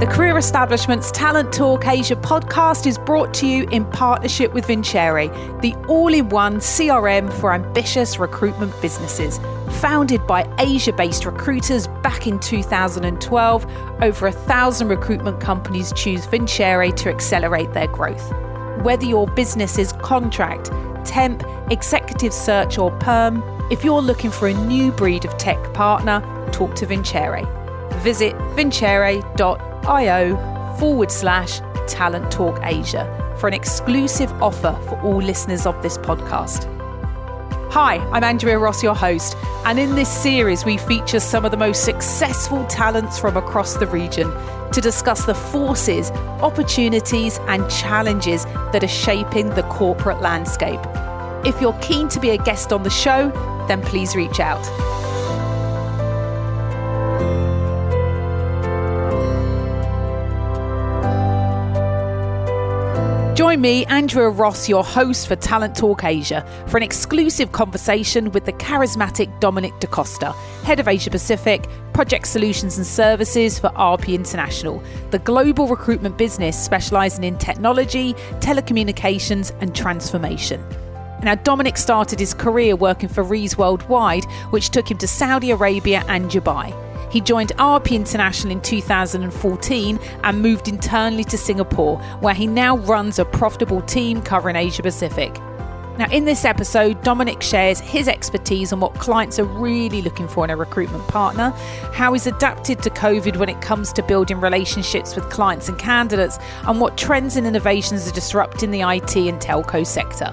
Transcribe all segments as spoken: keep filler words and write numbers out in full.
The Career Establishment's Talent Talk Asia podcast is brought to you in partnership with Vincere, the all-in-one C R M for ambitious recruitment businesses. Founded by Asia-based recruiters back in two thousand twelve, over a thousand recruitment companies choose Vincere to accelerate their growth. Whether your business is contract, temp, executive search or perm, if you're looking for a new breed of tech partner, talk to Vincere. Visit vincere.io forward slash Talent Talk Asia for an exclusive offer for all listeners of this podcast. Hi, I'm Andrea Ross, your host, and in this series we feature some of the most successful talents from across the region to discuss the forces, opportunities and challenges that are shaping the corporate landscape. If you're keen to be a guest on the show, then please reach out. Join me, Andrea Ross, your host for Talent Talk Asia, for an exclusive conversation with the charismatic Dominic DeCosta, Head of Asia Pacific, Project Solutions and Services for R P International, the global recruitment business specialising in technology, telecommunications and transformation. Now, Dominic started his career working for Reiss Worldwide, which took him to Saudi Arabia and Dubai. He joined R P International in two thousand fourteen and moved internally to Singapore, where he now runs a profitable team covering Asia Pacific. Now, in this episode, Dominic shares his expertise on what clients are really looking for in a recruitment partner, how he's adapted to COVID when it comes to building relationships with clients and candidates, and what trends and innovations are disrupting the I T and telco sector.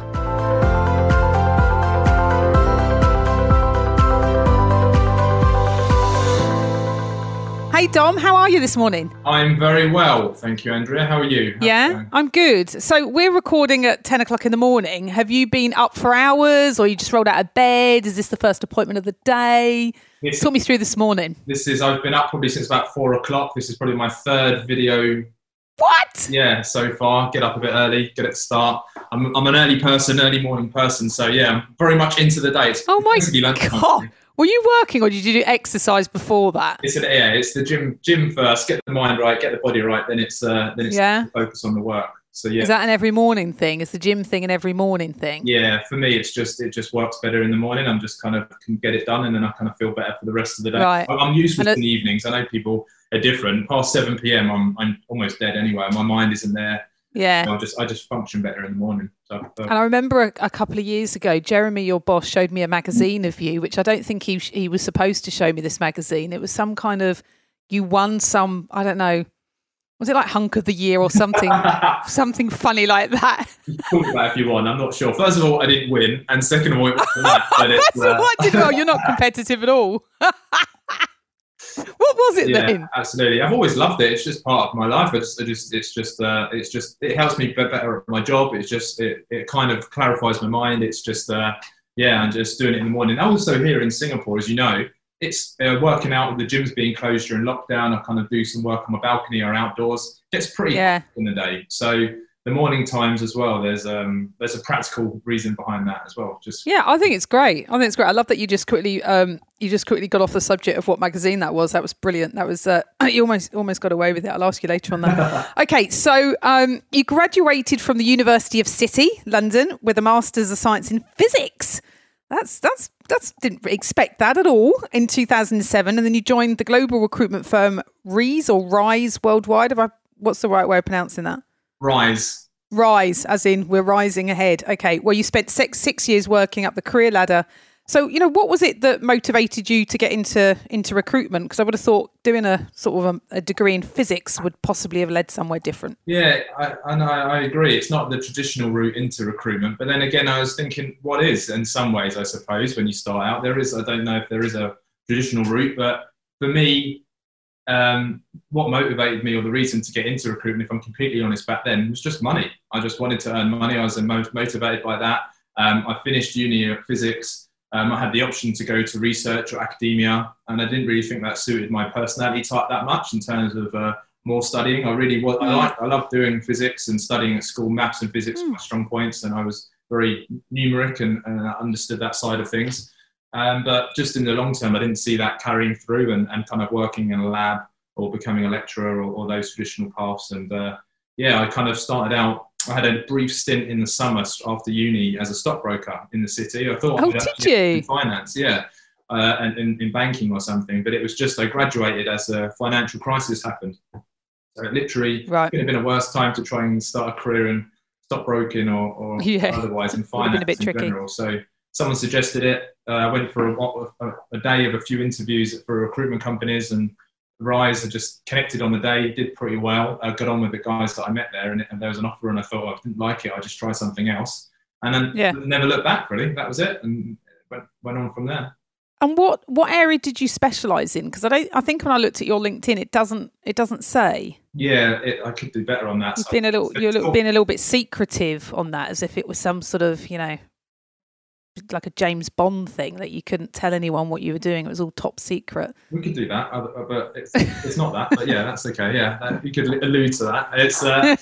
Hey Dom, how are you this morning? I'm very well, thank you, Andrea. How are you? How's yeah, going? I'm good. So we're recording at ten o'clock in the morning. Have you been up for hours or you just rolled out of bed? Is this the first appointment of the day? This, Talk me through this morning. This is, I've been up probably since about four o'clock. This is probably my third video. What? Yeah, so far. Get up a bit early, get it start. I'm, I'm an early person, early morning person. So yeah, I'm very much into the day. It's oh my God. Were you working or did you do exercise before that? It's an, yeah, it's the gym gym first, get the mind right, get the body right, then it's uh, then it's yeah. focus on the work. So yeah. Is that an every morning thing? It's the gym thing and every morning thing? Yeah, for me it's just it just works better in the morning. I'm just kind of can get it done and then I kind of feel better for the rest of the day. Right. I'm useful in the evenings. I know people are different. Past seven p.m. I'm I'm almost dead anyway. My mind isn't there. Yeah, I just I just function better in the morning. So, so. And I remember a, a couple of years ago, Jeremy, your boss, showed me a magazine of you, which I don't think he he was supposed to show me this magazine. It was some kind of, you won some, I don't know, was it like Hunk of the Year or something, something funny like that? Talk about if you won, I'm not sure. First of all, I didn't win, and second of all, it was that. But it, First uh... of all, I didn't well. You're not competitive at all. What was it yeah, then? Absolutely. I've always loved it. It's just part of my life. I just, I just, it's just, uh, it's just, it helps me better at my job. It's just, it, it kind of clarifies my mind. It's just, uh, yeah, I'm just doing it in the morning. Also here in Singapore, as you know, it's uh, working out with the gyms being closed during lockdown. I kind of do some work on my balcony or outdoors. It gets pretty yeah. in the day. So the morning times as well, there's um there's a practical reason behind that as well. Just yeah, I think it's great. I think it's great. I love that you just quickly um you just quickly got off the subject of what magazine that was. That was brilliant. That was uh, you almost almost got away with it. I'll ask you later on that. Okay, so um you graduated from the University of City London with a Masters of Science in Physics. That's that's that's didn't expect that at all in two thousand seven, and then you joined the global recruitment firm Reiss or Reiss Worldwide. Have I, what's the right way of pronouncing that? Rise. Rise, as in we're rising ahead. Okay, well, you spent six, six years working up the career ladder. So, you know, what was it that motivated you to get into into recruitment? Because I would have thought doing a sort of a, a degree in physics would possibly have led somewhere different. Yeah, I, and I, I agree. It's not the traditional route into recruitment. But then again, I was thinking, what is? In some ways, I suppose, when you start out, there is, I don't know if there is a traditional route, but for me, Um, what motivated me or the reason to get into recruitment, if I'm completely honest, back then was just money. I just wanted to earn money. I was most motivated by that. Um, I finished uni at physics. Um, I had the option to go to research or academia, and I didn't really think that suited my personality type that much in terms of uh, more studying. I really was, I liked, I loved doing physics and studying at school. Maths and physics were my strong points, and I was very numeric and, and I understood that side of things. Um, but just in the long term, I didn't see that carrying through and, and kind of working in a lab or becoming a lecturer or, or those traditional paths. And uh, yeah, I kind of started out, I had a brief stint in the summer after uni as a stockbroker in the city. I thought, oh, did you? In finance, yeah, uh, and in, in banking or something. But it was just I graduated as a financial crisis happened. So it literally right. could have been a worse time to try and start a career in stockbroking or, or yeah. otherwise in finance a bit in tricky. General. So someone suggested it. I uh, went for a, a, a day of a few interviews for recruitment companies, and Reiss, and just connected on the day, did pretty well. I got on with the guys that I met there, and, and there was an offer, and I thought, oh, I didn't like it, I'll just try something else. And then yeah. never looked back, really. That was it, and went, went on from there. And what, what area did you specialise in? Because I don't, I think when I looked at your LinkedIn, it doesn't it doesn't say. Yeah, it, I could do better on that. You've been a little, you're little, been a little bit secretive on that, as if it was some sort of, you know, like a James Bond thing that you couldn't tell anyone what you were doing. It was all top secret. We could do that, but it's, it's not that. But yeah, that's okay. Yeah, you could allude to that. It's uh,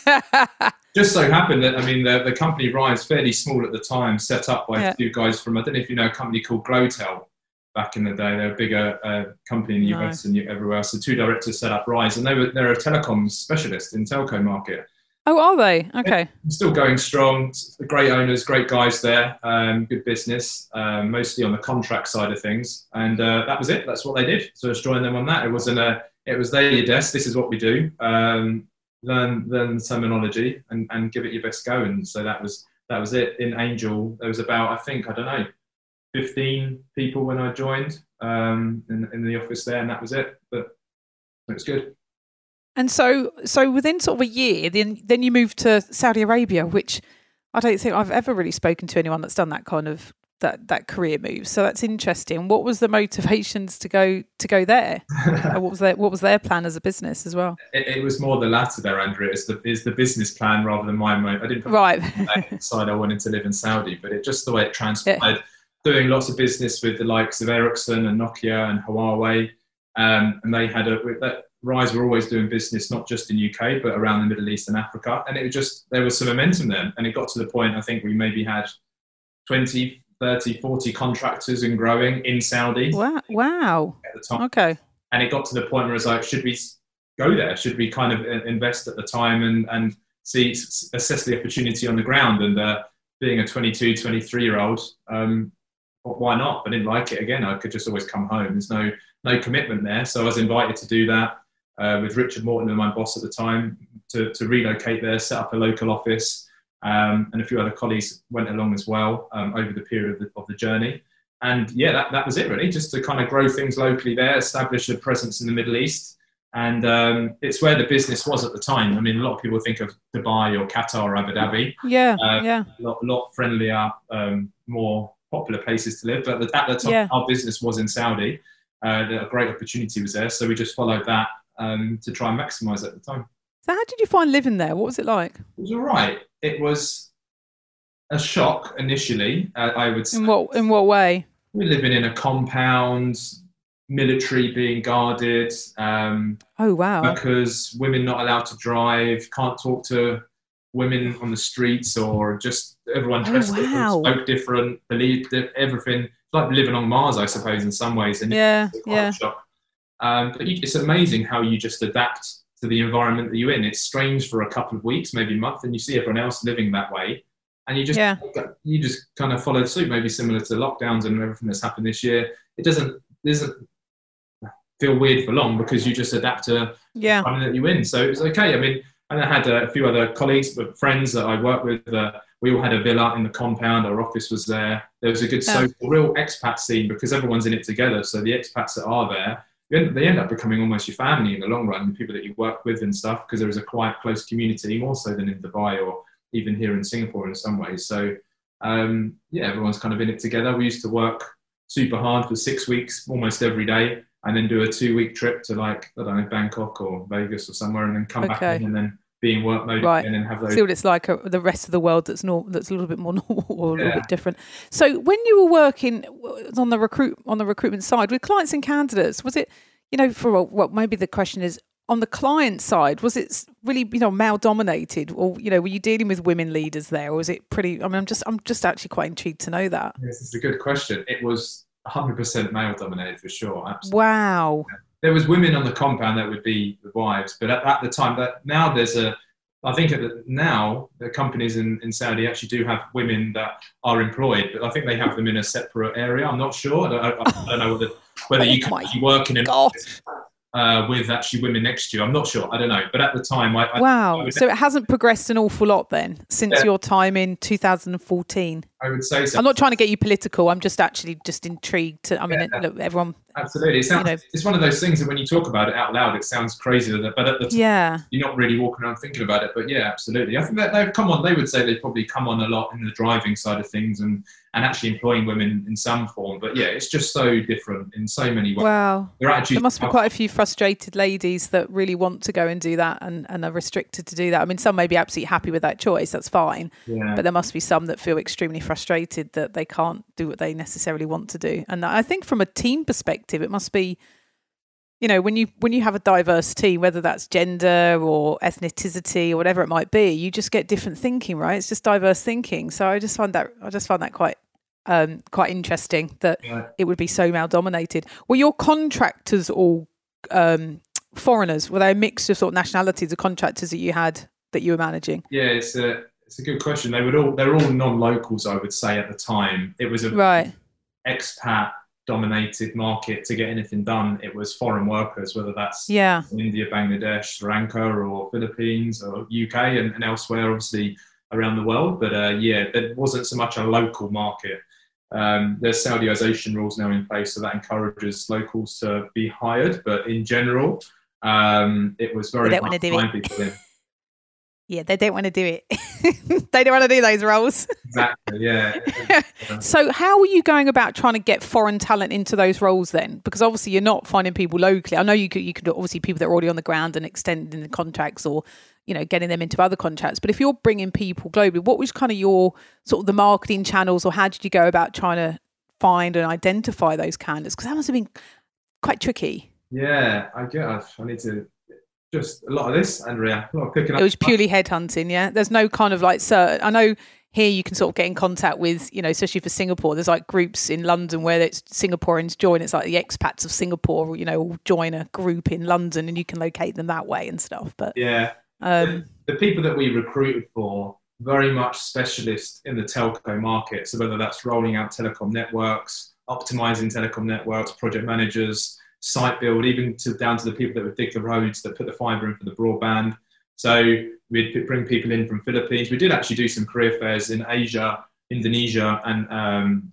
just so happened that, I mean, the, the company Reiss, fairly small at the time, set up by yeah. a few guys from, I don't know if you know, a company called Glotel back in the day. They're a bigger uh, company in the no. U S and everywhere else. The two directors set up Reiss, and they were, they're a telecoms specialist in telco market. Oh, are they? Okay. It's still going strong. Great owners, great guys there. Um, good business, um, mostly on the contract side of things. And uh, that was it. That's what they did. So I was joining them on that. It wasn't a, it was there your desk. This is what we do. Um, learn, learn the terminology and, and give it your best go. And so that was, that was it. In Angel, there was about, I think, I don't know, fifteen people when I joined um, in, in the office there. And that was it. But it was good. And so, so within sort of a year, then then you moved to Saudi Arabia, which I don't think I've ever really spoken to anyone that's done that kind of that, that career move. So that's interesting. What was the motivations to go to go there? What was their what was their plan as a business as well? It, it was more the latter there, Andrew. It's the is the business plan rather than my motive. I didn't right. decide I wanted to live in Saudi, but it just the way it transpired. Yeah. Doing lots of business with the likes of Ericsson and Nokia and Huawei, um, and they had a. That, Reiss were always doing business, not just in U K, but around the Middle East and Africa. And it was just, there was some momentum there. And it got to the point, I think we maybe had twenty, thirty, forty contractors and growing in Saudi. Wow. Wow. At the time. Okay. And it got to the point where it's like, should we go there? Should we kind of invest at the time and, and see, assess the opportunity on the ground? And uh, being a twenty-two, twenty-three year old, um, why not? I didn't like it again. I could just always come home. There's no, no commitment there. So I was invited to do that. Uh, with Richard Morton and my boss at the time, to, to relocate there, set up a local office, um, and a few other colleagues went along as well um, over the period of the, of the journey. And yeah, that, that was it really, just to kind of grow things locally there, establish a presence in the Middle East. And um, it's where the business was at the time. I mean, a lot of people think of Dubai or Qatar or Abu Dhabi. Yeah, uh, yeah. A lot, lot friendlier, um, more popular places to live. But at the time, yeah. our business was in Saudi. Uh, a great opportunity was there. So we just followed that. Um, to try and maximise at the time. So how did you find living there? What was it like? It was all right. It was a shock initially, uh, I would say. In what, in what way? We're living in a compound, military being guarded. Um, oh, wow. Because women not allowed to drive, can't talk to women on the streets or just everyone dressed oh, wow. different, spoke different, believed everything. It's like living on Mars, I suppose, in some ways. And yeah, it's quite yeah. a shock. Um, but it's amazing how you just adapt to the environment that you're in. It's strange for a couple of weeks, maybe a month, and you see everyone else living that way. And you just yeah. you just kind of follow suit, maybe similar to lockdowns and everything that's happened this year. It doesn't, doesn't feel weird for long because you just adapt to yeah. the environment that you're in. So it was okay. I mean, and I had a few other colleagues, but friends that I worked with, uh, we all had a villa in the compound. Our office was there. There was a good social, real expat scene because everyone's in it together. So the expats that are there, they end up becoming almost your family in the long run, the people that you work with and stuff, because there is a quite close community, more so than in Dubai or even here in Singapore in some ways. So, um, yeah, everyone's kind of in it together. We used to work super hard for six weeks, almost every day, and then do a two-week trip to, like, I don't know, Bangkok or Vegas or somewhere, and then come okay. back in and then be in work mode right. and then have those. See what it's like uh, the rest of the world that's nor- that's a little bit more normal or a yeah. little bit different. So when you were working on the recruit on the recruitment side with clients and candidates, was it, you know, for well, maybe the question is on the client side, was it really, you know, male dominated, or, you know, were you dealing with women leaders there, or was it pretty, I mean, I'm just, I'm just actually quite intrigued to know that. Yes, it's a good question. It was, one hundred percent male dominated for sure. Absolutely. Wow. There was women on the compound that would be the wives, but at, at the time, that now there's a, I think at the, now the companies in, in Saudi actually do have women that are employed, but I think they have them in a separate area. I'm not sure. I don't, I, I don't know whether, whether oh you can actually work in an office uh, with actually women next to you. I'm not sure. I don't know. But at the time, I, I wow. I so it hasn't progressed an awful lot then since yeah. your time in two thousand fourteen. I would say so. I'm not trying to get you political. I'm just actually just intrigued. To, I mean, yeah, look, everyone. Absolutely. It sounds, you know, it's one of those things that when you talk about it out loud, it sounds crazy. But at the time, yeah. you're not really walking around thinking about it. But yeah, absolutely. I think that they've come on. They would say they've probably come on a lot in the driving side of things and, and actually employing women in some form. But yeah, it's just so different in so many ways. Wow. There must be quite a few frustrated ladies that really want to go and do that and, and are restricted to do that. I mean, some may be absolutely happy with that choice. That's fine. Yeah. But there must be some that feel extremely frustrated. frustrated that they can't do what they necessarily want to do. And I think from a team perspective, it must be, you know, when you when you have a diverse team, whether that's gender or ethnicity or whatever it might be, you just get different thinking, right? It's just diverse thinking. So I just find that I just find that quite um quite interesting that yeah. it would be so male dominated. Were your contractors all um foreigners? Were they a mix of sort of nationalities of contractors that you had that you were managing? Yeah, it's a uh... It's a good question. They would all, they're all non-locals, I would say, at the time. It was a right. expat-dominated market to get anything done. It was foreign workers, whether that's yeah. India, Bangladesh, Sri Lanka, or Philippines, or U K, and, and elsewhere, obviously, around the world. But, uh, yeah, there wasn't so much a local market. Um, there's Saudiisation rules now in place, so that encourages locals to be hired. But in general, um, it was very hard to find people in. Yeah, they don't want to do it. They don't want to do those roles. Exactly, yeah. So how were you going about trying to get foreign talent into those roles then? Because obviously you're not finding people locally. I know you could, you could obviously people that are already on the ground and extending the contracts or, you know, getting them into other contracts. But if you're bringing people globally, what was kind of your sort of the marketing channels or how did you go about trying to find and identify those candidates? Because that must have been quite tricky. Yeah, I guess I need to... Just a lot of this, Andrea. A lot of picking up. It was purely headhunting, yeah? There's no kind of like, so I know here you can sort of get in contact with, you know, especially for Singapore, there's like groups in London where it's Singaporeans join. It's like the expats of Singapore, you know, join a group in London and you can locate them that way and stuff. But yeah, um, the, the people that we recruited for, very much specialists in the telco market. So whether that's rolling out telecom networks, optimizing telecom networks, project managers, site build, even to down to the people that would dig the roads, that put the fibre in for the broadband. So we'd bring people in from Philippines. We did actually do some career fairs in Asia, Indonesia, and um,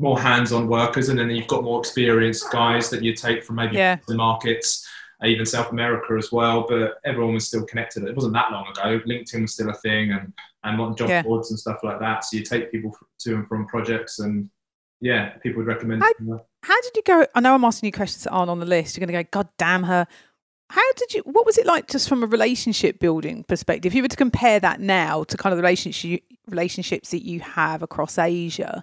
more hands-on workers. And then you've got more experienced guys that you take from maybe yeah. the markets, even South America as well. But everyone was still connected. It wasn't that long ago. LinkedIn was still a thing, and and job yeah. boards and stuff like that. So you take people to and from projects, and yeah, people would recommend. I- How did you go? I know I'm asking you questions that aren't on the list. You're going to go, God damn her. How did you, what was it like just from a relationship building perspective? If you were to compare that now to kind of the relationship, relationships that you have across Asia,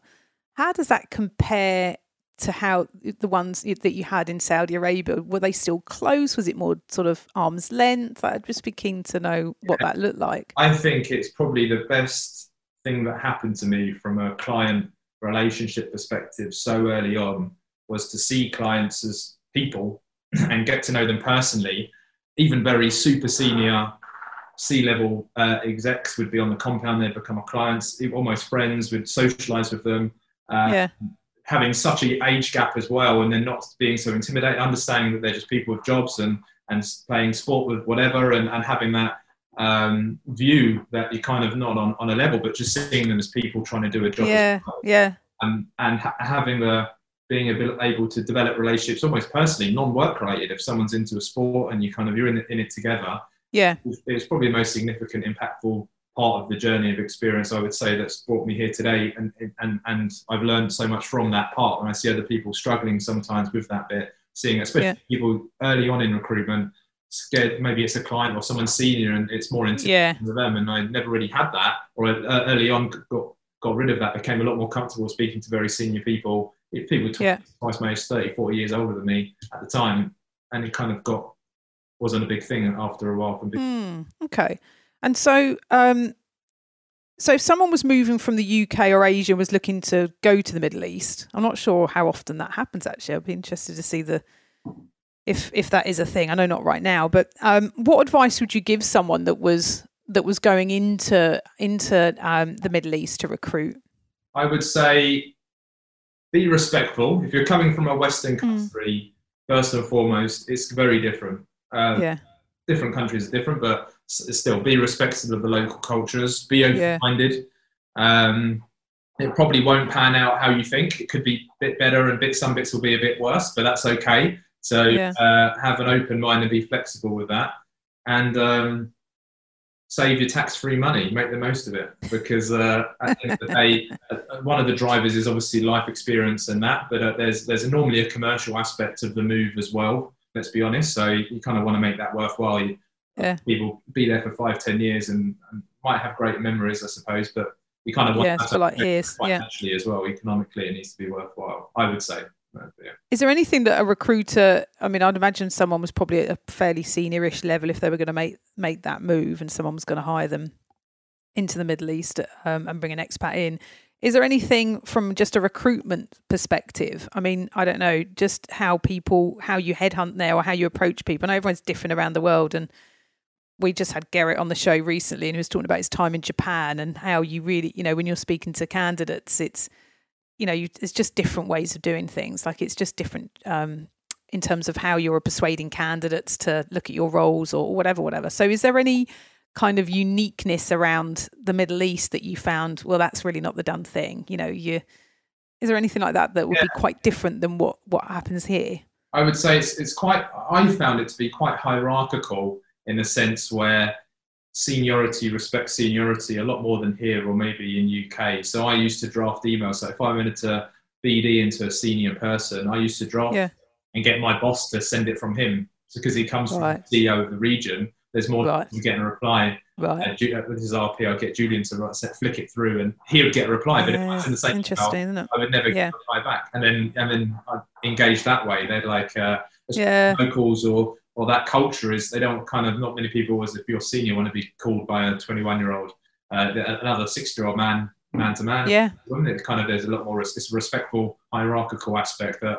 how does that compare to how the ones that you had in Saudi Arabia? Were they still close? Was it more sort of arm's length? I'd just be keen to know what yeah. that looked like. I think it's probably the best thing that happened to me from a client relationship perspective so early on, was to see clients as people and get to know them personally. Even very super senior C-level uh, execs would be on the compound. They'd become our clients, almost friends. We'd socialise with them. Uh, yeah. Having such an age gap as well, and then not being so intimidated, understanding that they're just people with jobs and, and playing sport with whatever, and, and having that um, view that you're kind of not on, on a level, but just seeing them as people trying to do a job. Yeah, as well. yeah. Um, and ha- having the... being able to develop relationships almost personally, non-work related. If someone's into a sport and you kind of, you're in, in it together. Yeah. It's probably the most significant, impactful part of the journey of experience, I would say, that's brought me here today. And, and, and I've learned so much from that part. And I see other people struggling sometimes with that bit, seeing, especially yeah. people early on in recruitment, scared, maybe it's a client or someone senior and it's more into yeah. them. And I never really had that, or uh, early on got, got rid of that, became a lot more comfortable speaking to very senior people. If people talk yeah. twice my age, thirty, forty years older than me at the time, and it kind of got wasn't a big thing after a while. From mm, okay, and so um, So if someone was moving from the U K or Asia and was looking to go to the Middle East, I'm not sure how often that happens, actually. I'd be interested to see the if if that is a thing. I know not right now, but um, what advice would you give someone that was that was going into, into um, the Middle East to recruit? I would say be respectful. If you're coming from a Western country, mm. first and foremost, it's very different. Um, yeah. Different countries are different, but still be respectful of the local cultures, be open-minded. Yeah. Um, it probably won't pan out how you think. It could be a bit better and bit, some bits will be a bit worse, but that's okay. So yeah. uh, have an open mind and be flexible with that. And um, save your tax-free money, make the most of it. Because uh, at the end of the day, uh, one of the drivers is obviously life experience and that, but uh, there's, there's normally a commercial aspect of the move as well, let's be honest. So you kind of want to make that worthwhile. You, Yeah. People be there for five, ten years and, and might have great memories, I suppose, but you kind of want yeah, that to like years. financially yeah. as well. Economically, it needs to be worthwhile, I would say. Yeah. Is there anything that a recruiter, I mean, I'd imagine someone was probably at a fairly seniorish level if they were going to make, make that move and someone was going to hire them into the Middle East um, and bring an expat in. Is there anything from just a recruitment perspective? I mean, I don't know, just how people, how you headhunt there or how you approach people. I know everyone's different around the world, and we just had Gerrit on the show recently and he was talking about his time in Japan and how you really, you know, when you're speaking to candidates, it's, you know, you, it's just different ways of doing things. Like it's just different um, in terms of how you're persuading candidates to look at your roles or whatever, whatever. So is there any kind of uniqueness around the Middle East that you found, well, that's really not the done thing? You know, you, is there anything like that that would yeah. be quite different than what, what happens here? I would say it's, it's quite, I found it to be quite hierarchical, in a sense where seniority respects seniority a lot more than here or maybe in U K. So I used to draft emails. So if I wanted to B D into a senior person, I used to draft yeah. and get my boss to send it from him. So because he comes right. from the C E O of the region, there's more right. than getting a reply. Right. Uh, with his R P, I'd get Julian to write, set, flick it through and he would get a reply. But yeah, if I was in the same email, I would never yeah. get a reply back. And then, and then I'd engage that way. They'd like uh, yeah. locals or... or that culture is, they don't kind of, not many people, as if you're senior, want to be called by a twenty-one-year-old, uh, another sixty-year-old man, man to man. Yeah. It kind of, there's a lot more, it's a respectful, hierarchical aspect that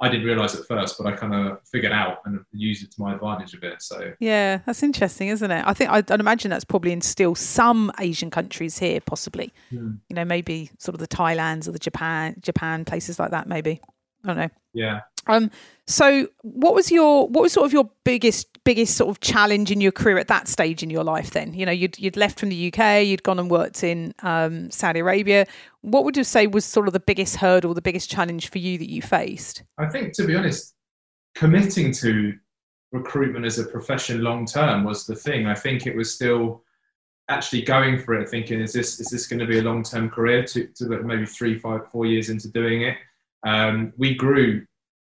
I didn't realise at first, but I kind of figured out and used it to my advantage a bit, so. Yeah, that's interesting, isn't it? I think, I'd, I'd imagine that's probably in still some Asian countries here, possibly. Hmm. You know, maybe sort of the Thailands or the Japan, Japan places like that, maybe. I don't know. Yeah. Um, so what was your, what was sort of your biggest, biggest sort of challenge in your career at that stage in your life then? You know, you'd, you'd left from the U K, you'd gone and worked in um, Saudi Arabia. What would you say was sort of the biggest hurdle, the biggest challenge for you that you faced? I think, to be honest, committing to recruitment as a profession long-term was the thing. I think it was still actually going for it, thinking, is this, is this going to be a long-term career to, to maybe three, five, four years into doing it? Um, we grew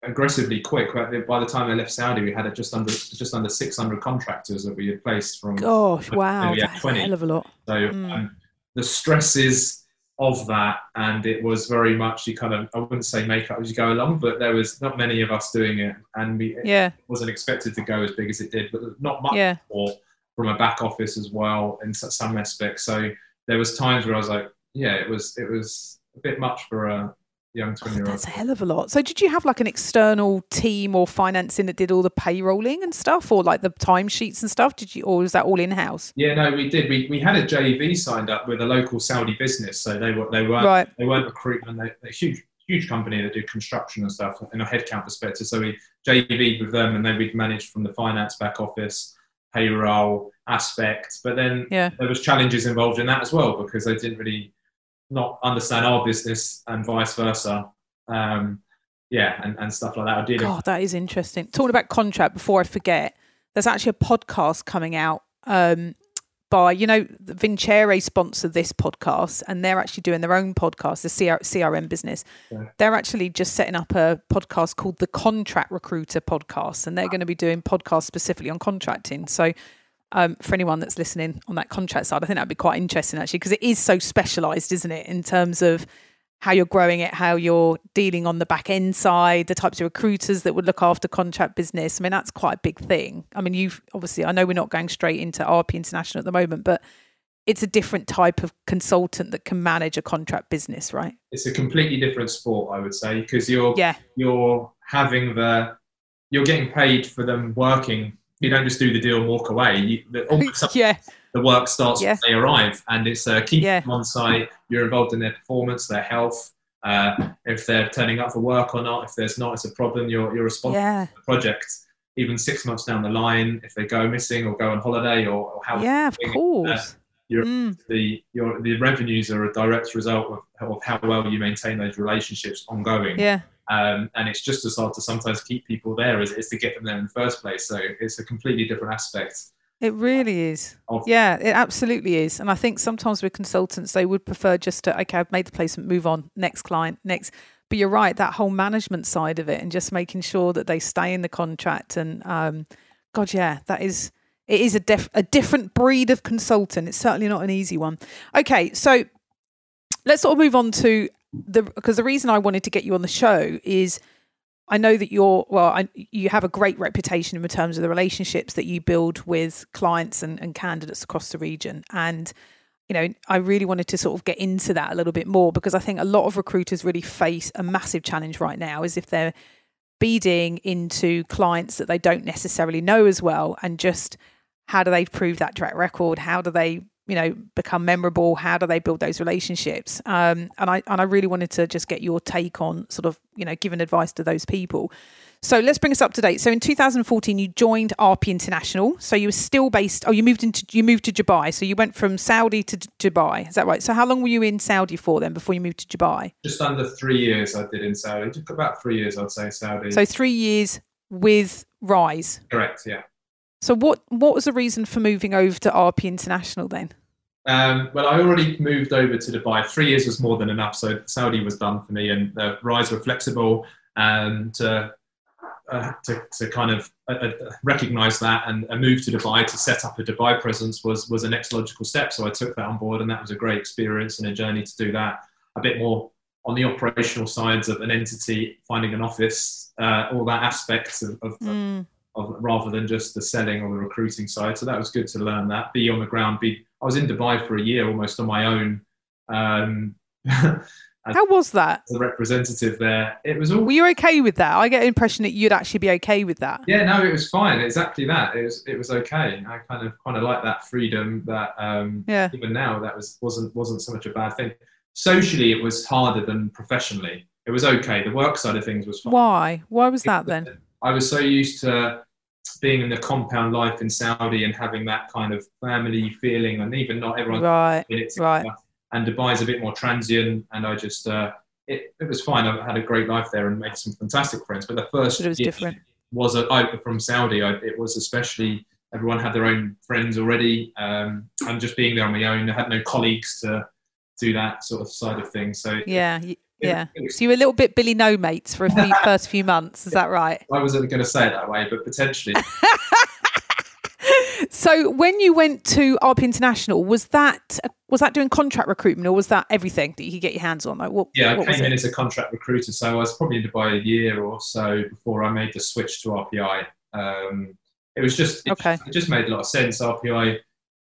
aggressively quick. By the time I left Saudi, we had just under just under six hundred contractors that we had placed from. Gosh, wow, that's a hell of a lot. So mm. um, the stresses of that, and it was very much, you kind of, I wouldn't say make up as you go along, but there was not many of us doing it, and we yeah. it wasn't expected to go as big as it did, but not much yeah. more from a back office as well in some aspects. So there was times where I was like, yeah, it was it was a bit much for a young twenty-year-old. Oh, that's a hell of a lot. So did you have like an external team or financing that did all the payrolling and stuff, or like the timesheets and stuff? Did you, or was that all in-house? Yeah, no, we did. We we had a J V signed up with a local Saudi business, so they were they were right. they weren't recruitment. They, they're a huge huge company that did construction and stuff in a headcount perspective. So we J V'd with them, and then we'd managed from the finance back office, payroll aspect. But then yeah. there was challenges involved in that as well, because they didn't really. Not understand our business and vice versa. Um, yeah, and, and stuff like that. Dealing- God, that is interesting. Talking about contract, before I forget, there's actually a podcast coming out um, by, you know, Vincere sponsored this podcast, and they're actually doing their own podcast, the C R- C R M business. Yeah. They're actually just setting up a podcast called the Contract Recruiter Podcast, and they're wow. going to be doing podcasts specifically on contracting. So, Um, for anyone that's listening on that contract side, I think that'd be quite interesting actually, because it is so specialised, isn't it, in terms of how you're growing it, how you're dealing on the back end side, the types of recruiters that would look after contract business. I mean, that's quite a big thing. I mean, you've obviously, I know we're not going straight into R P International at the moment, but it's a different type of consultant that can manage a contract business, right? It's a completely different sport, I would say, because you're yeah. you're having the you're getting paid for them working. You don't just do the deal and walk away. You, the, almost yeah. the work starts yeah. when they arrive, and it's uh, keeping yeah. them on site. You're involved in their performance, their health, uh, if they're turning up for work or not. If there's not, it's a problem. You're you're responsible yeah. for the project. Even six months down the line, if they go missing or go on holiday or, or how yeah, of course. Uh, Your, mm. the, your, the revenues are a direct result of, of how well you maintain those relationships ongoing. Yeah. Um, and it's just as hard to sometimes keep people there as it is to get them there in the first place. So it's a completely different aspect. It really is. Of- yeah, it absolutely is. And I think sometimes with consultants, they would prefer just to, okay, I've made the placement, move on, next client, next. But you're right, that whole management side of it and just making sure that they stay in the contract. And um, God, yeah, that is... It is a, def- a different breed of consultant. It's certainly not an easy one. Okay, so let's sort of move on to the, because the reason I wanted to get you on the show is I know that you're, well, I, you have a great reputation in terms of the relationships that you build with clients and, and candidates across the region. And, you know, I really wanted to sort of get into that a little bit more, because I think a lot of recruiters really face a massive challenge right now is if they're BDing into clients that they don't necessarily know as well, and just, how do they prove that track record? How do they, you know, become memorable? How do they build those relationships? Um, and I and I really wanted to just get your take on sort of, you know, giving advice to those people. So let's bring us up to date. So in two thousand fourteen, you joined R P International. So you were still based. Oh, you moved into you moved to Dubai. So you went from Saudi to Dubai. Is that right? So how long were you in Saudi for then before you moved to Dubai? Just under three years I did in Saudi. Just about three years, I'd say, Saudi. So three years with Reiss. Correct. Yeah. So what, what was the reason for moving over to R P International then? Um, well, I already moved over to Dubai. Three years was more than enough. So Saudi was done for me, and the Reiss were flexible and to, uh, to, to kind of uh, recognise that, and a move to Dubai to set up a Dubai presence was, was a next logical step. So I took that on board, and that was a great experience and a journey to do that. A bit more on the operational sides of an entity, finding an office, uh, all that aspects of, of mm. Of, rather than just the selling or the recruiting side. So that was good to learn that. Be on the ground. Be I was in Dubai for a year almost on my own. Um, How was that? As a representative there. It was all... Were you okay with that? I get the impression that you'd actually be okay with that. Yeah, no, it was fine. Exactly that. It was it was okay. I kind of kind of like that freedom that um, yeah. even now that was, wasn't, wasn't so much a bad thing. Socially, it was harder than professionally. It was okay. The work side of things was fine. Why? Why was that then? I was so used to being in the compound life in Saudi and having that kind of family feeling, and even not everyone right, right. And Dubai's a bit more transient, and I just uh, it, it was fine. I had a great life there and made some fantastic friends, but the first but it was different was a, I, from Saudi I, it was especially everyone had their own friends already, um, and just being there on my own, I had no colleagues to do that sort of side of things, so yeah it, Yeah. So you were a little bit Billy No Mates for the first few months. Is that right? I wasn't going to say it that way, but potentially. So when you went to R P International, was that was that doing contract recruitment, or was that everything that you could get your hands on? Like what? Yeah, what I came in as a contract recruiter. So I was probably in Dubai a year or so before I made the switch to R P I. Um, it was just it, okay. just, it just made a lot of sense. R P I,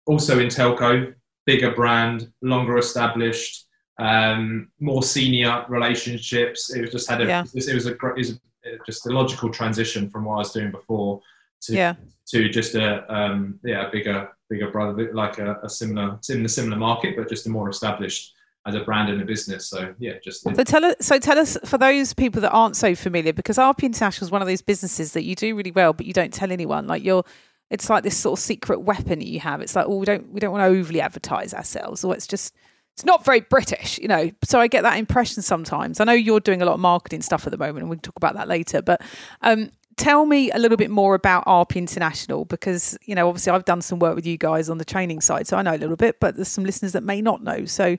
also in telco, bigger brand, longer established. Um, more senior relationships. It was just had a, yeah. it, was, it was a it was just a logical transition from what I was doing before to yeah. to just a um, yeah a bigger bigger brother, like a, a similar in the similar market, but just a more established as a brand and a business. So yeah, just so tell us so tell us for those people that aren't so familiar, because R P International is one of those businesses that you do really well, but you don't tell anyone. Like you're. It's like this sort of secret weapon that you have. It's like, oh, we don't we don't want to overly advertise ourselves, or it's just. It's not very British, you know, so I get that impression sometimes. I know you're doing a lot of marketing stuff at the moment, and we can talk about that later. But um, tell me a little bit more about R P International, because, you know, obviously I've done some work with you guys on the training side, so I know a little bit, but there's some listeners that may not know. So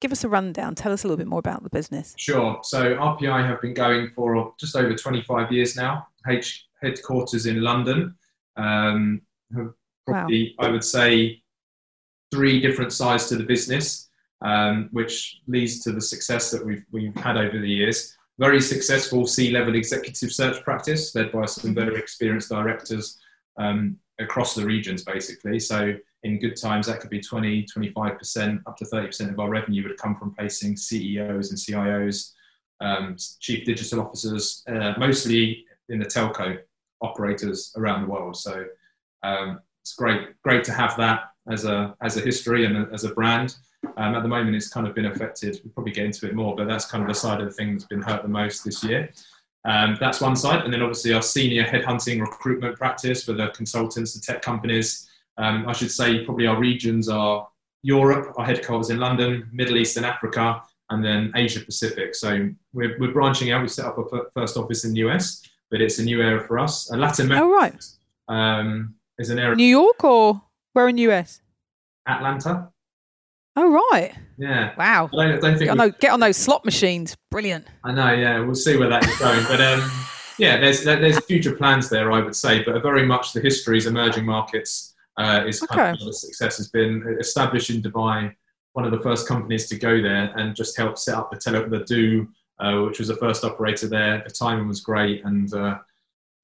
give us a rundown. Tell us a little bit more about the business. Sure. So R P I have been going for just over twenty-five years now, H- headquarters in London. Um, probably, wow. I would say three different sides to the business. Um, which leads to the success that we've we've had over the years. Very successful C-level executive search practice led by some very experienced directors um, across the regions, basically. So in good times, that could be twenty, twenty-five percent, up to thirty percent of our revenue would come from placing C E Os and C I Os, um, chief digital officers, uh, mostly in the telco operators around the world. So um, it's great, great to have that as a, as a history and a, as a brand. Um, at the moment, it's kind of been affected. We'll probably get into it more, but that's kind of the side of the thing that's been hurt the most this year. Um, that's one side. And then obviously our senior headhunting recruitment practice for the consultants, the tech companies. Um, I should say probably our regions are Europe, our headquarters in London, Middle East and Africa, and then Asia Pacific. So we're, we're branching out. We've set up a first office in the U S, but it's a new area for us. And Latin America oh, right. um, is an area. New York or where in the U S? Atlanta. Oh, right. Yeah. Wow. I don't, I don't think get, on those, get on those slot machines. Brilliant. I know, yeah. We'll see where that is going. But um, yeah, there's there's future plans there, I would say. But very much the history's emerging markets uh, is kind okay. of the success has been established in Dubai, one of the first companies to go there and just help set up the tele- the Do, uh, which was the first operator there. The timing was great. And uh,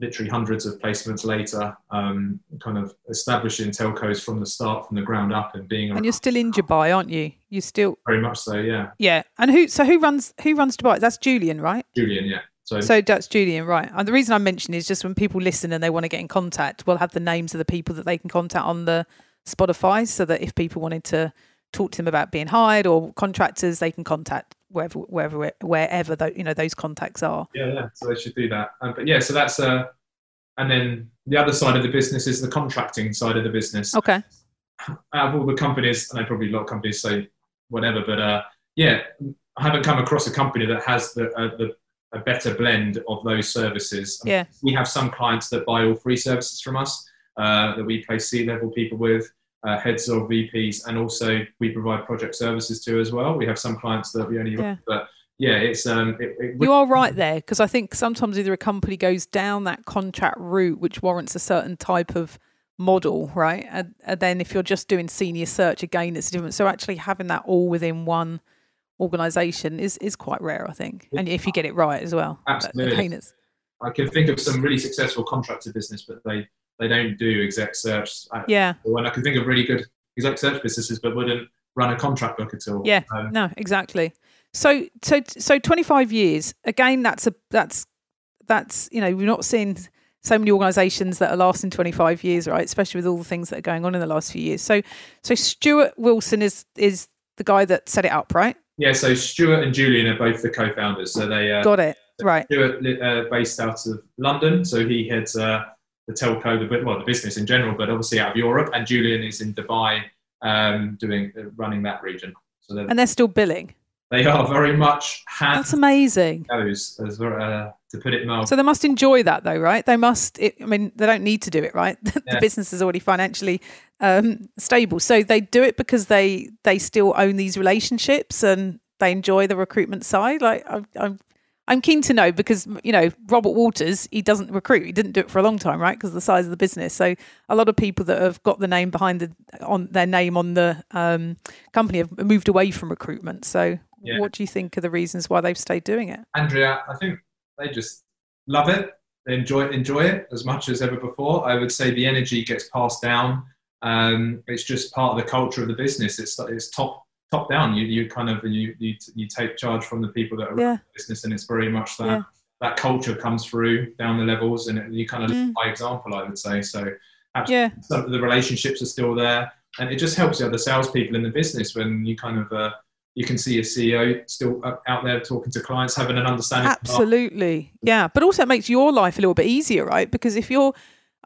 literally hundreds of placements later, um, kind of establishing telcos from the start, from the ground up, and being. And you're still in Dubai, aren't you? You still very much so, yeah. Yeah, and who? So who runs? Who runs Dubai? That's Julian, right? Julian, yeah. So, so that's Julian, right? And the reason I mention is just when people listen and they want to get in contact, we'll have the names of the people that they can contact on the Spotify, so that if people wanted to talk to them about being hired or contractors, they can contact. Wherever, wherever, wherever though, you know, those contacts are. Yeah, yeah. So they should do that. Um, but yeah, so that's uh, and then the other side of the business is the contracting side of the business. Okay. Out of all the companies, and I probably a lot of companies say whatever, but uh, yeah, I haven't come across a company that has the, uh, the a better blend of those services. I mean, yeah. We have some clients that buy all three services from us uh, that we place C-level people with. Uh, heads or V Ps, and also we provide project services to as well. We have some clients that we only, yeah. but yeah, it's um. It, it, you are right there, because I think sometimes either a company goes down that contract route, which warrants a certain type of model, right? And, and then if you're just doing senior search, again, it's different. So actually having that all within one organisation is is quite rare, I think, and if you get it right as well. Absolutely. But again, it's... I can think of some really successful contractor business, but they. They don't do exec search. Yeah. And I can think of really good exec search businesses, but wouldn't run a contract book at all. Yeah. Um, no, exactly. So, so, so twenty-five years. Again, that's a that's that's you know we're not seeing so many organisations that are lasting twenty-five years, right? Especially with all the things that are going on in the last few years. So, so Stuart Wilson is is the guy that set it up, right? Yeah. So Stuart and Julian are both the co-founders. So they uh, got it right. Stuart uh, based out of London, so he had. Uh, the telco, the, well, the business in general, but obviously out of Europe. And Julian is in Dubai um, doing uh, running that region. So they're, and they're still billing? They are very much hand. That's amazing. Those, as, uh, to put it mildly. So they must enjoy that though, right? They must, it, I mean, they don't need to do it, right? the yeah. business is already financially um, stable. So they do it because they, they still own these relationships and they enjoy the recruitment side. Like I'm, I'm I'm keen to know because, you know, Robert Walters, he doesn't recruit. He didn't do it for a long time, right? Because of the size of the business. So a lot of people that have got the name behind the, on their name on the um, company have moved away from recruitment. So yeah. What do you think are the reasons why they've stayed doing it? Andrea, I think they just love it. They enjoy, enjoy it as much as ever before. I would say the energy gets passed down. Um, it's just part of the culture of the business. It's, it's top. Top down, you you kind of you you, you take charge from the people that are yeah. in the business, and it's very much that yeah. that culture comes through down the levels, and it, you kind of mm. lead by example, I would say. So, yeah, some of the relationships are still there, and it just helps the other salespeople in the business when you kind of uh, you can see a C E O still out there talking to clients, having an understanding. Absolutely, yeah, but also it makes your life a little bit easier, right? Because if you're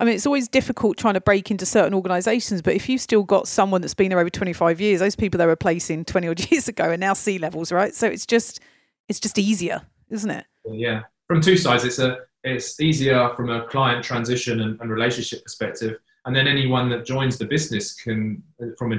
I mean, it's always difficult trying to break into certain organisations, but if you've still got someone that's been there over twenty-five years, those people they're replacing twenty odd years ago are now C-levels, right? So it's just, it's just easier, isn't it? Yeah. From two sides, it's a, it's easier from a client transition and, and relationship perspective, and then anyone that joins the business can, from a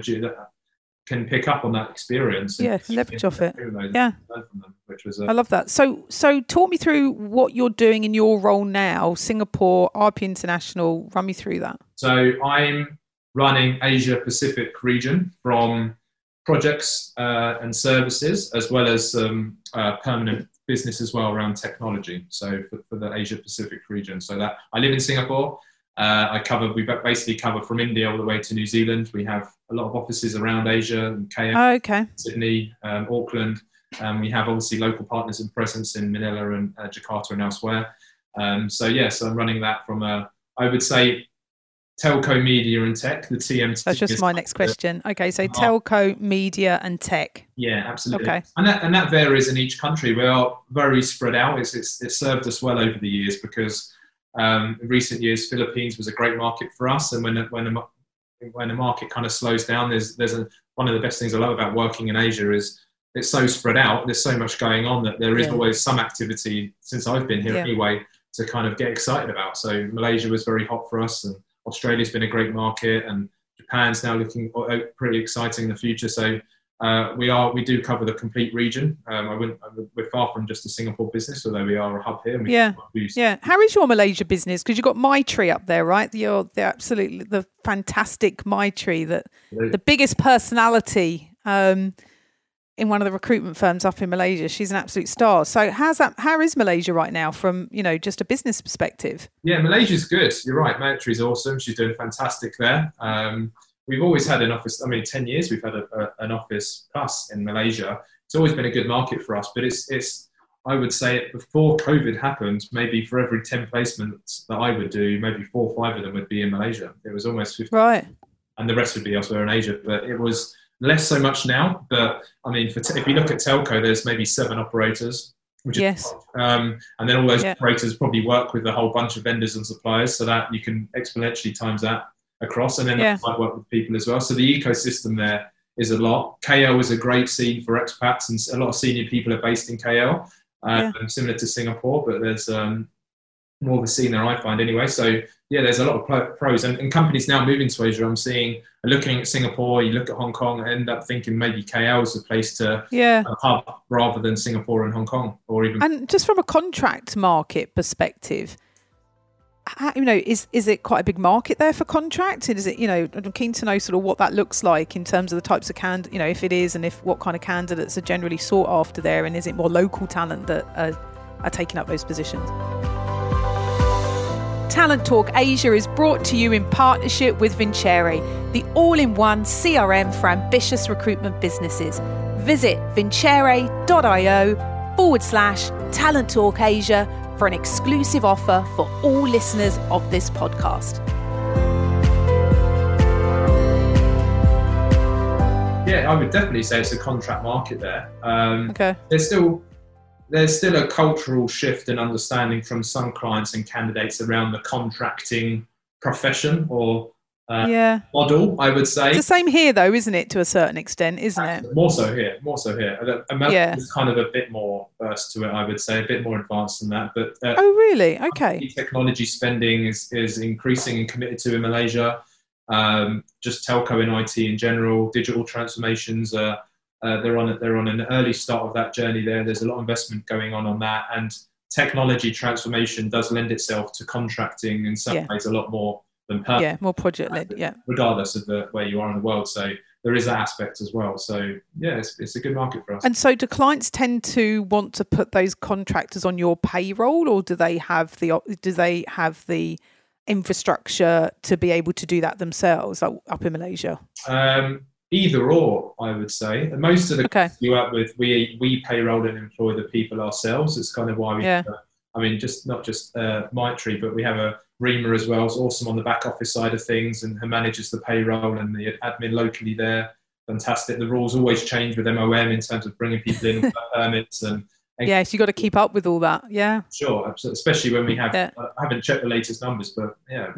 can pick up on that experience. Yeah, and leverage off it. Yeah. From them, which was a- I love that. So so talk me through what you're doing in your role now, Singapore, R P International, run me through that. So I'm running Asia Pacific region from projects uh, and services, as well as um, uh, permanent business as well around technology. So for, for the Asia Pacific region. So that I live in Singapore. Uh, I cover, we basically cover from India all the way to New Zealand. We have a lot of offices around Asia, and K L, oh, okay. Sydney, um, Auckland. Um, we have obviously local partners and presence in Manila and uh, Jakarta and elsewhere. Um, so yes, yeah, so I'm running that from a, I would say, telco, media and tech, the T M T. That's just my next question. Okay, so telco, media and tech. Yeah, absolutely. Okay. And that, and that varies in each country. We are very spread out. It's, it's, it's served us well over the years because um, in recent years, Philippines was a great market for us. And when a, when a, when a market kind of slows down, there's, there's a, one of the best things I love about working in Asia is it's so spread out. There's so much going on that there is yeah. always some activity since I've been here yeah. anyway to kind of get excited about. So Malaysia was very hot for us, and Australia's been a great market, and Japan's now looking pretty exciting in the future. So uh, we are we do cover the complete region. Um, I wouldn't, we're far from just a Singapore business, although we are a hub here. And we yeah, yeah. How is your Malaysia business? Because you've got MyTree up there, right? You're the absolutely the fantastic MyTree, that the biggest personality um, in one of the recruitment firms up in Malaysia. She's an absolute star. So how's that, how is Malaysia right now from, you know, just a business perspective? Yeah, Malaysia's good. You're right. MyTree's awesome. She's doing fantastic there. Um, we've always had an office. I mean, ten years we've had a, a, an office plus in Malaysia. It's always been a good market for us, but it's, it's, I would say it before COVID happened, maybe for every ten placements that I would do, maybe four or five of them would be in Malaysia. It was almost fifty. Right. And the rest would be elsewhere in Asia, but it was, less so much now, but I mean, for te- if you look at telco, there's maybe seven operators, which is yes. um, and then all those yeah. operators probably work with a whole bunch of vendors and suppliers, so that you can exponentially times that across, and then yeah. I work with people as well. So the ecosystem there is a lot. K L is a great scene for expats, and a lot of senior people are based in K L, um, yeah. similar to Singapore, but there's um, more of a scene there, I find anyway. So yeah, there's a lot of pros, and, and companies now moving to Asia. I'm seeing, looking at Singapore, you look at Hong Kong, I end up thinking maybe K L is the place to yeah. uh, hub rather than Singapore and Hong Kong, or even. And just from a contract market perspective, how, you know, is is it quite a big market there for contracts? Is it, you know, I'm keen to know sort of what that looks like in terms of the types of can, you know, if it is, and if what kind of candidates are generally sought after there, and is it more local talent that are, are taking up those positions? Talent Talk Asia is brought to you in partnership with Vincere, the all-in-one C R M for ambitious recruitment businesses. Visit vincere.io forward slash Talent Talk Asia for an exclusive offer for all listeners of this podcast. Yeah, I would definitely say it's a contract market there. Um, okay. There's still... There's still a cultural shift and understanding from some clients and candidates around the contracting profession or uh, yeah. model, I would say. It's the same here, though, isn't it, to a certain extent, isn't Absolutely. It? More so here, more so here. America yeah. is kind of a bit more versed to it, I would say, a bit more advanced than that. But uh, Oh, really? Okay. Technology spending is, is increasing and committed to in Malaysia. Um, just telco and I T in general, digital transformations are... Uh, Uh, they're on they're on an early start of that journey there. There's a lot of investment going on on that, and technology transformation does lend itself to contracting in some yeah. ways a lot more than permanent. Yeah, more project-led, yeah. Regardless of the, where you are in the world. So there is that aspect as well. So, yeah, it's, it's a good market for us. And so do clients tend to want to put those contractors on your payroll, or do they have the do they have the infrastructure to be able to do that themselves, like up in Malaysia? Um Either or, I would say. And most of the okay. you work with, we we payroll and employ the people ourselves. It's kind of why we, yeah. uh, I mean, just not just uh, MyTree, but we have a Reema as well. It's awesome on the back office side of things, and who manages the payroll and the admin locally there. Fantastic. The rules always change with M O M in terms of bringing people in with permits and. and yeah, so you got to keep up with all that. Yeah. Sure, absolutely. Especially when we have. Yeah. I haven't checked the latest numbers, but yeah,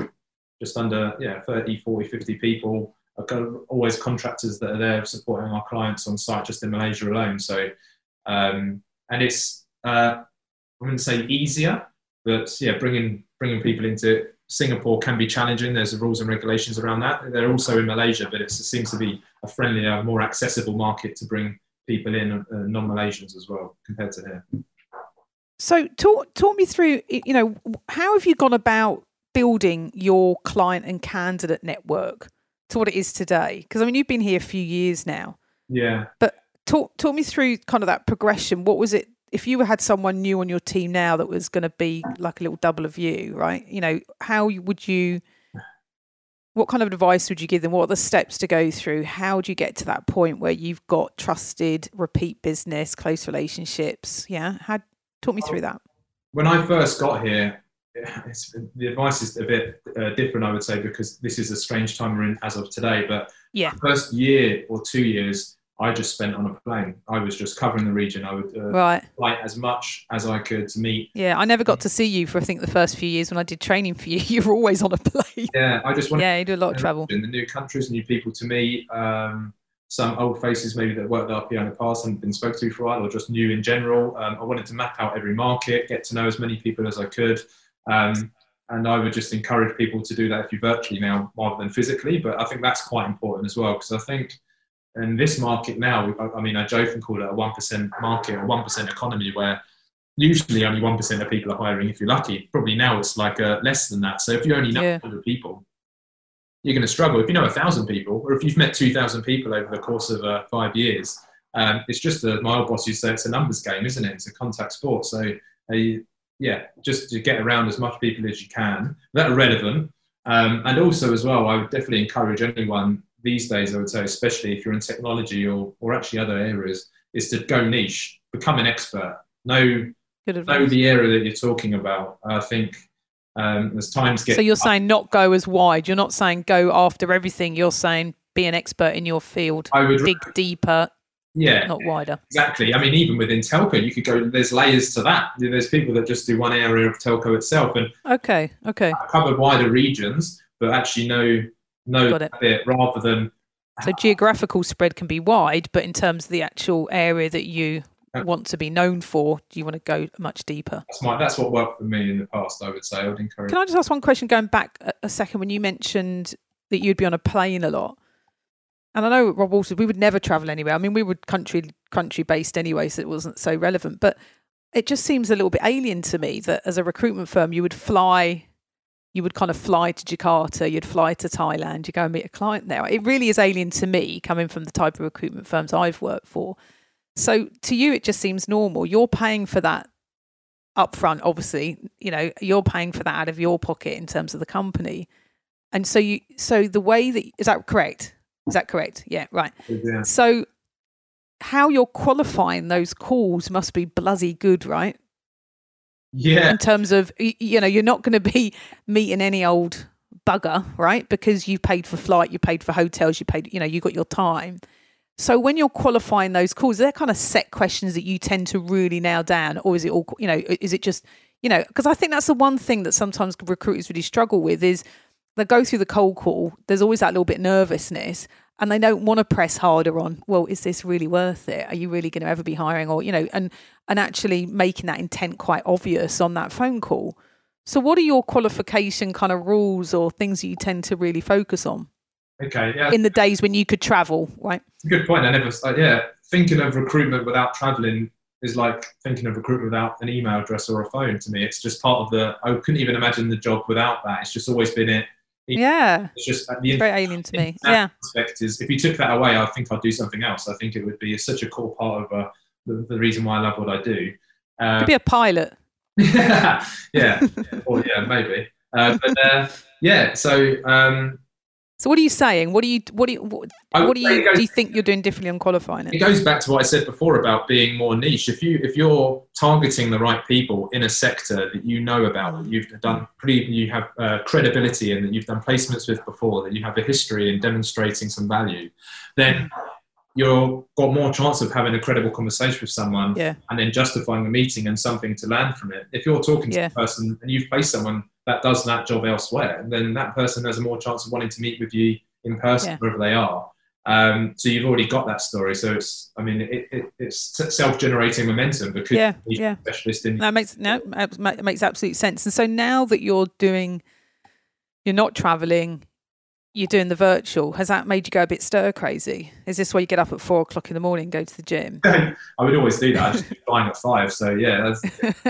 just under yeah thirty, forty, fifty people. I've got always contractors that are there supporting our clients on site just in Malaysia alone. So, um, and it's, uh, I wouldn't say easier, but yeah, bringing, bringing people into Singapore can be challenging. There's the rules and regulations around that. They're also in Malaysia, but it seems to be a friendlier, more accessible market to bring people in, uh, non-Malaysians as well compared to here. So talk, talk me through, you know, how have you gone about building your client and candidate network to what it is today? Because I mean, you've been here a few years now. Yeah. But talk talk me through kind of that progression. What was it if you had someone new on your team now that was going to be like a little double of you, right? You know, how would you, what kind of advice would you give them? What are the steps to go through? How do you get to that point where you've got trusted, repeat business, close relationships? Yeah. How, talk me through that. When I first got here, it's, the advice is a bit uh, different, I would say, because this is a strange time we're in as of today. But yeah, the first year or two years, I just spent on a plane. I was just covering the region. I would uh, right. fly as much as I could to meet. Yeah, I never got to see you for, I think, the first few years when I did training for you. You were always on a plane. Yeah, I just wanted yeah, you do a lot to of travel. In the new countries, new people to meet, um, some old faces maybe that worked at R P in the past and been spoken to for a while, or just new in general. Um, I wanted to map out every market, get to know as many people as I could. Um, and I would just encourage people to do that, if you virtually now, rather than physically. But I think that's quite important as well, because I think... And this market now, I mean, I joke and call it a one percent market or one percent economy, where usually only one percent of people are hiring if you're lucky. Probably now it's like a, less than that. So if you only know yeah. one hundred people, you're going to struggle. If you know one thousand people, or if you've met two thousand people over the course of uh, five years, um, it's just a, my old boss used to say it's a numbers game, isn't it? It's a contact sport. So, uh, yeah, just to get around as much people as you can that are relevant. Um, and also as well, I would definitely encourage anyone these days, I would say, especially if you're in technology or, or actually other areas, is to go niche, become an expert, know, know the area that you're talking about. I think um, as times get... So you're up, saying not go as wide. You're not saying go after everything. You're saying be an expert in your field. I would dig re- deeper, yeah, not wider. Exactly. I mean, even within telco, you could go, there's layers to that. There's people that just do one area of telco itself. And okay, okay. cover wider regions, but actually know... No, bit rather than so geographical spread can be wide, but in terms of the actual area that you want to be known for, do you want to go much deeper? That's my, that's what worked for me in the past. I would say I would encourage. Can I just ask one question? Going back a second, when you mentioned that you'd be on a plane a lot, and I know Rob Walters, we would never travel anywhere. I mean, we were country country based anyway, so it wasn't so relevant. But it just seems a little bit alien to me that as a recruitment firm, you would fly. You would kind of fly to Jakarta, you'd fly to Thailand, you go and meet a client there. It really is alien to me, coming from the type of recruitment firms I've worked for. So to you, it just seems normal. You're paying for that upfront, obviously. You know, you're paying for that out of your pocket in terms of the company. And so you, so the way that, is that correct? Is that correct? Yeah, right. Yeah. So how you're qualifying those calls must be bloody good, right? Yeah. In terms of, you know, you're not going to be meeting any old bugger, right? Because you paid for flight, you paid for hotels, you paid, you know, you got your time. So when you're qualifying those calls, they're kind of set questions that you tend to really nail down, or is it all, you know, is it just, you know, because I think that's the one thing that sometimes recruiters really struggle with is they go through the cold call. There's always that little bit nervousness. And they don't want to press harder on, well, is this really worth it? Are you really going to ever be hiring? Or, you know, and and actually making that intent quite obvious on that phone call. So what are your qualification kind of rules or things that you tend to really focus on? Okay, yeah. In the days when you could travel, right? Good point. I never, uh, yeah, thinking of recruitment without traveling is like thinking of recruitment without an email address or a phone to me. It's just part of the, I couldn't even imagine the job without that. It's just always been it. Yeah, it's just at the it's very alien to me. Yeah, aspect is if you took that away, I think I'd do something else. I think it would be such a core part of uh, the, the reason why I love what I do. Um, Could be a pilot. yeah, yeah, or yeah, maybe. Uh, but uh, yeah, so. Um, so what are you saying? What do you? What do you? What, what do you? Goes, do you think you're doing differently on qualifying it? It goes back to what I said before about being more niche. If you if you're targeting the right people in a sector that you know about, that you've done, you have uh, credibility in, that you've done placements with before, that you have a history in demonstrating some value, then you've got more chance of having a credible conversation with someone yeah. and then justifying the meeting and something to land from it. If you're talking to yeah. a person and you've placed someone that does that job elsewhere, then that person has a more chance of wanting to meet with you in person yeah. wherever they are. Um, so you've already got that story. So it's, I mean, it, it, it's self-generating momentum because yeah, you're yeah. a specialist in. That makes, no, it makes absolute sense. And so now that you're doing, you're not traveling, you're doing the virtual, has that made you go a bit stir crazy? Is this where you get up at four o'clock in the morning and go to the gym? I would always do that. I just flying at five. So yeah. That's,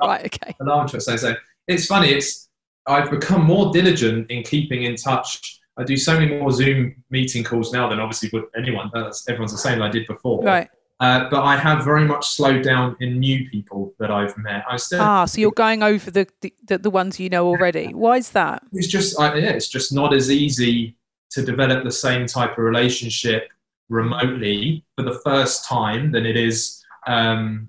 right. Okay. Alarm clock. So, so it's funny. It's, I've become more diligent in keeping in touch. I do so many more Zoom meeting calls now than obviously would anyone. That's, everyone's the same as I did before. Right. Uh, but I have very much slowed down in new people that I've met. I still ah, so you're going over the the, the ones you know already. Why is that? It's just I, yeah, it's just not as easy to develop the same type of relationship remotely for the first time than it is um,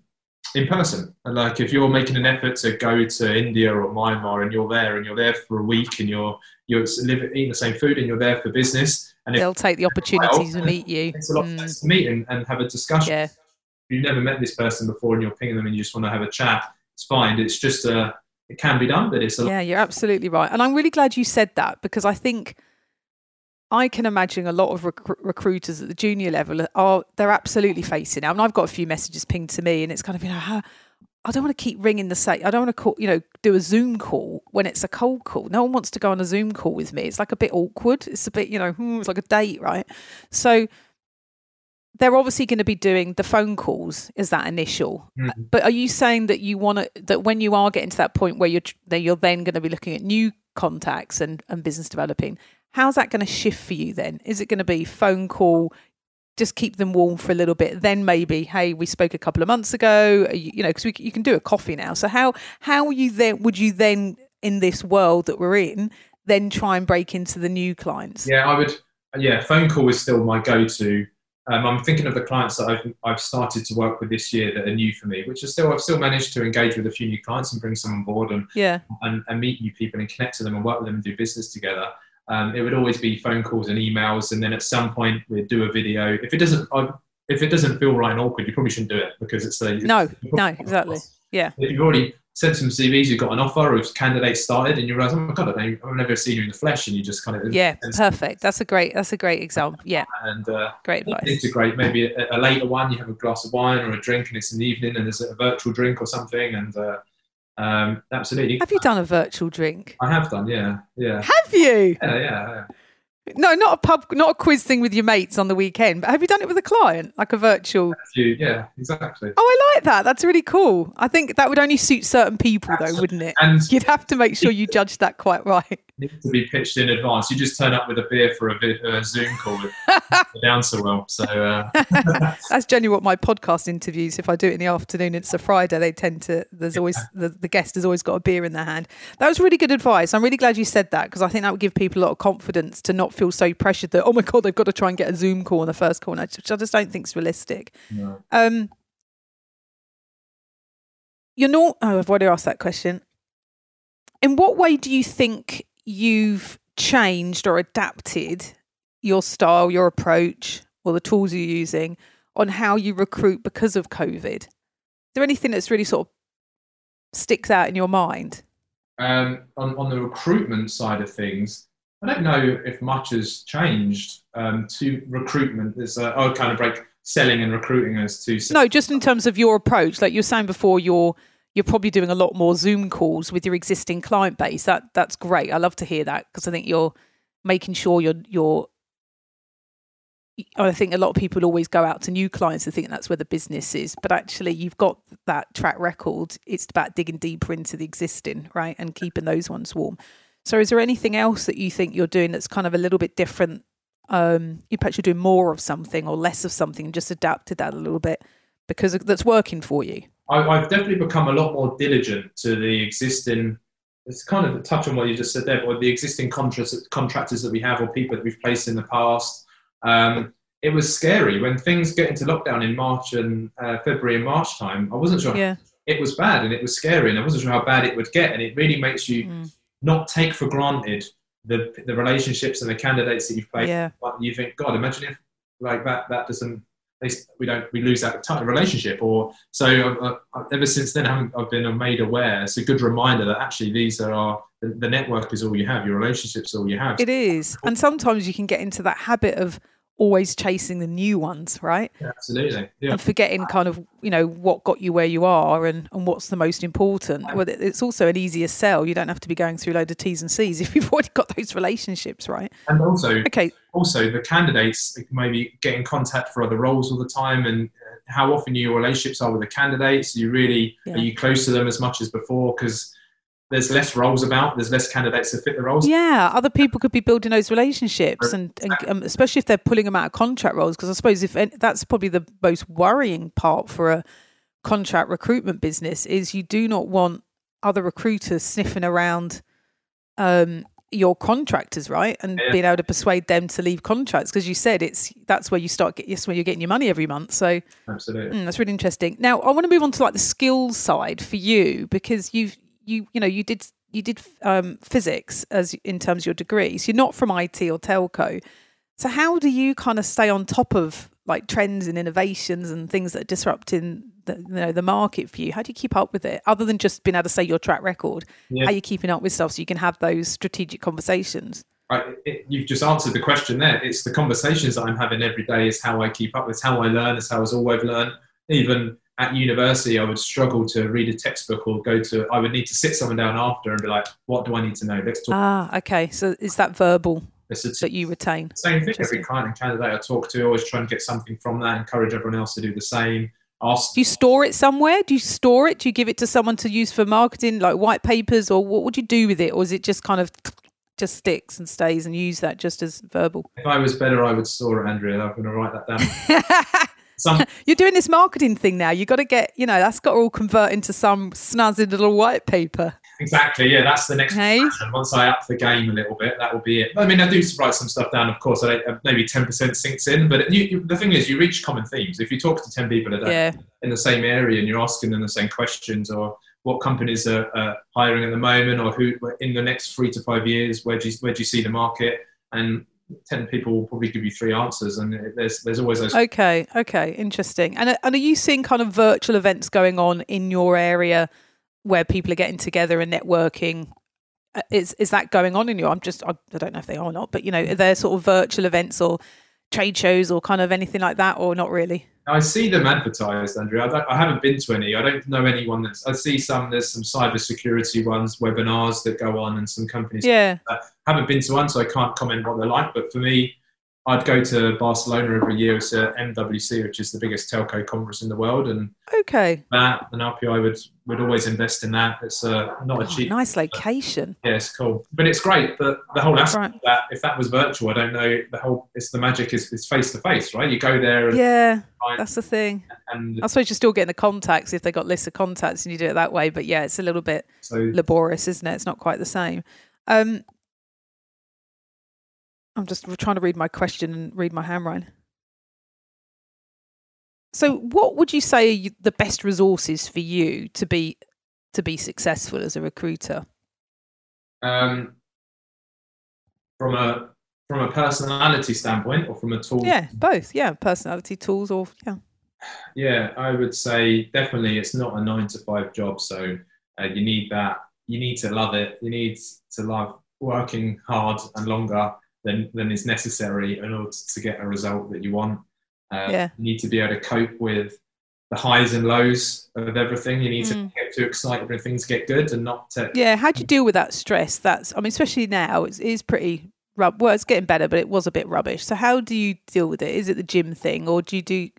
in person. Like if you're making an effort to go to India or Myanmar and you're there and you're there for a week and you're you're eating the same food and you're there for business. And they'll take the opportunities well, to meet you. It's a lot mm. nice to meet and, and have a discussion. Yeah. If you've never met this person before and you're pinging them and you just want to have a chat, it's fine. It's just, uh, it can be done, but it's a Yeah, lot. You're absolutely right. And I'm really glad you said that because I think I can imagine a lot of rec- recruiters at the junior level, are they're absolutely facing it. I mean, I've got a few messages pinged to me and it's kind of, you know, how, I don't want to keep ringing the same. I don't want to call, you know, do a Zoom call when it's a cold call. No one wants to go on a Zoom call with me. It's like a bit awkward. It's a bit, you know, it's like a date, right? So they're obviously going to be doing the phone calls as that initial. Mm-hmm. But are you saying that you want to, that when you are getting to that point where you're, that you're then going to be looking at new contacts and, and business developing, how's that going to shift for you then? Is it going to be phone call? Just keep them warm for a little bit. Then maybe, hey, we spoke a couple of months ago, you, you know, because you can do a coffee now. So how how you then would you then in this world that we're in then try and break into the new clients? Yeah, I would. Yeah, phone call is still my go-to. Um, I'm thinking of the clients that I've I've started to work with this year that are new for me, which is still I've still managed to engage with a few new clients and bring some on board and yeah, and, and meet new people and connect to them and work with them and do business together. Um, it would always be phone calls and emails, and then at some point we'd do a video. If it doesn't, uh, if it doesn't feel right and awkward, you probably shouldn't do it because it's a no, no, exactly, yeah. You've already sent some C Vs, you've got an offer, or candidates started, and you realise, oh my god, I've never seen you in the flesh, and you just kind of yeah, perfect. That's a great, that's a great example. Yeah, and uh, great advice. Integrate maybe a, a later one. You have a glass of wine or a drink, and it's an evening, and there's a virtual drink or something, and. Uh, Um, absolutely. Have you done a virtual drink? I have done, yeah, yeah. Have you? Yeah, yeah, yeah. No, not a pub, not a quiz thing with your mates on the weekend. But have you done it with a client, like a virtual? You, yeah, exactly. Oh, I like that. That's really cool. I think that would only suit certain people, absolutely. Though, wouldn't it? And you'd have to make sure you judge that quite right. Needs to be pitched in advance. You just turn up with a beer for a, bit, a Zoom call. It down so well. So uh. That's generally what my podcast interviews. If I do it in the afternoon, it's a Friday. They tend to. There's always the, the guest has always got a beer in their hand. That was really good advice. I'm really glad you said that because I think that would give people a lot of confidence to not feel so pressured that oh my god they've got to try and get a Zoom call on the first call, which I just don't think is realistic. No. Um, you're not. Oh, I've already asked that question. In what way do you think you've changed or adapted your style, your approach, or the tools you're using on how you recruit because of COVID? Is there anything that's really sort of sticks out in your mind? Um, on, on the recruitment side of things, I don't know if much has changed um, to recruitment. There's a, I'll kind of break selling and recruiting as two. No, just in terms of your approach, like you were saying before, your you're probably doing a lot more Zoom calls with your existing client base. That that's great. I love to hear that because I think you're making sure you're you're. I think a lot of people always go out to new clients and think that's where the business is, but actually you've got that track record. It's about digging deeper into the existing, right, and keeping those ones warm. So, is there anything else that you think you're doing that's kind of a little bit different? Um, you perhaps you're doing more of something or less of something, and just adapted that a little bit because that's working for you. I've definitely become a lot more diligent to the existing, it's kind of a touch on what you just said there, but the existing contractors that we have or people that we've placed in the past. Um, it was scary when things get into lockdown in March and uh, February and March time. I wasn't sure. Yeah. It was bad and it was scary and I wasn't sure how bad it would get. And it really makes you mm. not take for granted the the relationships and the candidates that you've placed. Yeah. But you think, God, imagine if like that, that doesn't, we don't we lose that type of relationship or so uh, uh, ever since then I I've been made aware. It's a good reminder that actually these are our, the, the network is all you have, your relationships all you have. It is, and sometimes you can get into that habit of always chasing the new ones, right? Yeah, absolutely. Yeah. And forgetting kind of, you know, what got you where you are and, and what's the most important. Well, it's also an easier sell. You don't have to be going through a load of T's and C's if you've already got those relationships, right? And also, okay. also the candidates maybe get in contact for other roles all the time and how often your relationships are with the candidates. You really, yeah. Are you close to them as much as before? Because there's less roles about, there's less candidates to fit the roles. Yeah, other people could be building those relationships, and, and um, especially if they're pulling them out of contract roles, because I suppose if that's probably the most worrying part for a contract recruitment business is you do not want other recruiters sniffing around um, your contractors, right? And yeah. being able to persuade them to leave contracts, because you said it's that's where you start get yes where you're getting your money every month. So absolutely, mm, that's really interesting. Now I want to move on to like the skills side for you, because you've you you know you did you did um, physics as in terms of your degree. So you're not from I T or telco. So how do you kind of stay on top of like trends and innovations and things that are disrupting the, you know, the market for you? How do you keep up with it? Other than just being able to say your track record, yeah. how are you keeping up with stuff so you can have those strategic conversations? Right. It, you've just answered the question there. It's the conversations that I'm having every day is how I keep up. It's how I learn. It's how I've always learned. Even at university, I would struggle to read a textbook or go to, I would need to sit someone down after and be like, what do I need to know? Let's talk. Ah, okay. So is that verbal? T- that you retain. Same thing. Every client and candidate I talk to, always try and get something from that. Encourage everyone else to do the same. Ask. Do you store it somewhere? Do you store it? Do you give it to someone to use for marketing, like white papers, or what would you do with it? Or is it just kind of just sticks and stays, and use that just as verbal? If I was better, I would store it, Andrea. I'm going to write that down. Some- You're doing this marketing thing now. You got to get, you know, that's got to all convert into some snazzy little white paper. Exactly, yeah, that's the next hey. question. Once I up the game a little bit, that will be it. I mean, I do write some stuff down, of course. I maybe ten percent sinks in, but you, you, the thing is, you reach common themes. If you talk to ten people a day yeah. in the same area and you're asking them the same questions, or what companies are uh, hiring at the moment, or who in the next three to five years, where do you, where do you see the market? And ten people will probably give you three answers, and there's there's always those. Okay, okay, interesting. And and are you seeing kind of virtual events going on in your area where people are getting together and networking? Is is that going on in you? I'm just, I, I don't know if they are or not, but you know, are there sort of virtual events or trade shows or kind of anything like that, or not really? I see them advertised, Andrew. I, don't, I haven't been to any. I don't know anyone that's, I see some, there's some cybersecurity ones, webinars that go on, and some companies. Yeah. I haven't been to one, so I can't comment what they're like, but for me, I'd go to Barcelona every year. It's a M W C, which is the biggest telco conference in the world, and okay, that and R P I would would always invest in that. It's uh, not oh, a cheap, nice location. But, yeah, it's cool, but it's great. But the whole aspect right. of that, if that was virtual, I don't know. The whole it's the magic is it's face to face, right? You go there. And yeah, that's the thing. And I suppose you're still getting the contacts if they got lists of contacts, and you do it that way. But yeah, it's a little bit so, laborious, isn't it? It's not quite the same. Um, I'm just trying to read my question and read my handwriting. So what would you say are you, the best resources for you to be to be successful as a recruiter? Um, from a from a personality standpoint, or from a tool? Yeah, both. Yeah, personality, tools, or yeah. Yeah, I would say definitely it's not a nine to five job. So uh, you need that. You need to love it. You need to love working hard and longer Than, than is necessary in order to get a result that you want. Uh, yeah. You need to be able to cope with the highs and lows of everything. You need mm. to get too excited when things get good and not to... Yeah, how do you deal with that stress? That's, I mean, especially now, it is pretty... Rub- well, it's getting better, but it was a bit rubbish. So how do you deal with it? Is it the gym thing, or do you do,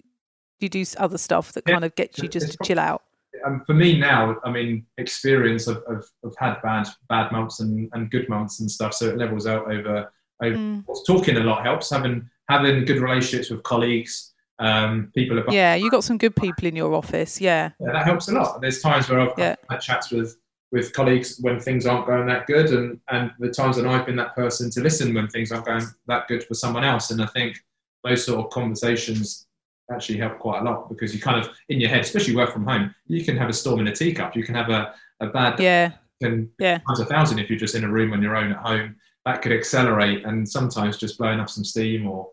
do, you do other stuff that yeah, kind of gets you just to probably, chill out? Um, for me now, I mean, experience, I've, I've, I've had bad bad months and, and good months and stuff, so it levels out over... Mm. Talking a lot helps. Having having good relationships with colleagues, um, people. Above. Yeah, you got some good people in your office. Yeah, yeah, that helps a lot. There's times where I've yeah. had chats with, with colleagues when things aren't going that good, and, and the times that I've been that person to listen when things aren't going that good for someone else. And I think those sort of conversations actually help quite a lot, because you kind of in your head, especially work from home, you can have a storm in a teacup. You can have a, a bad yeah and yeah times a thousand if you're just in a room on your own at home. That could accelerate, and sometimes just blowing up some steam or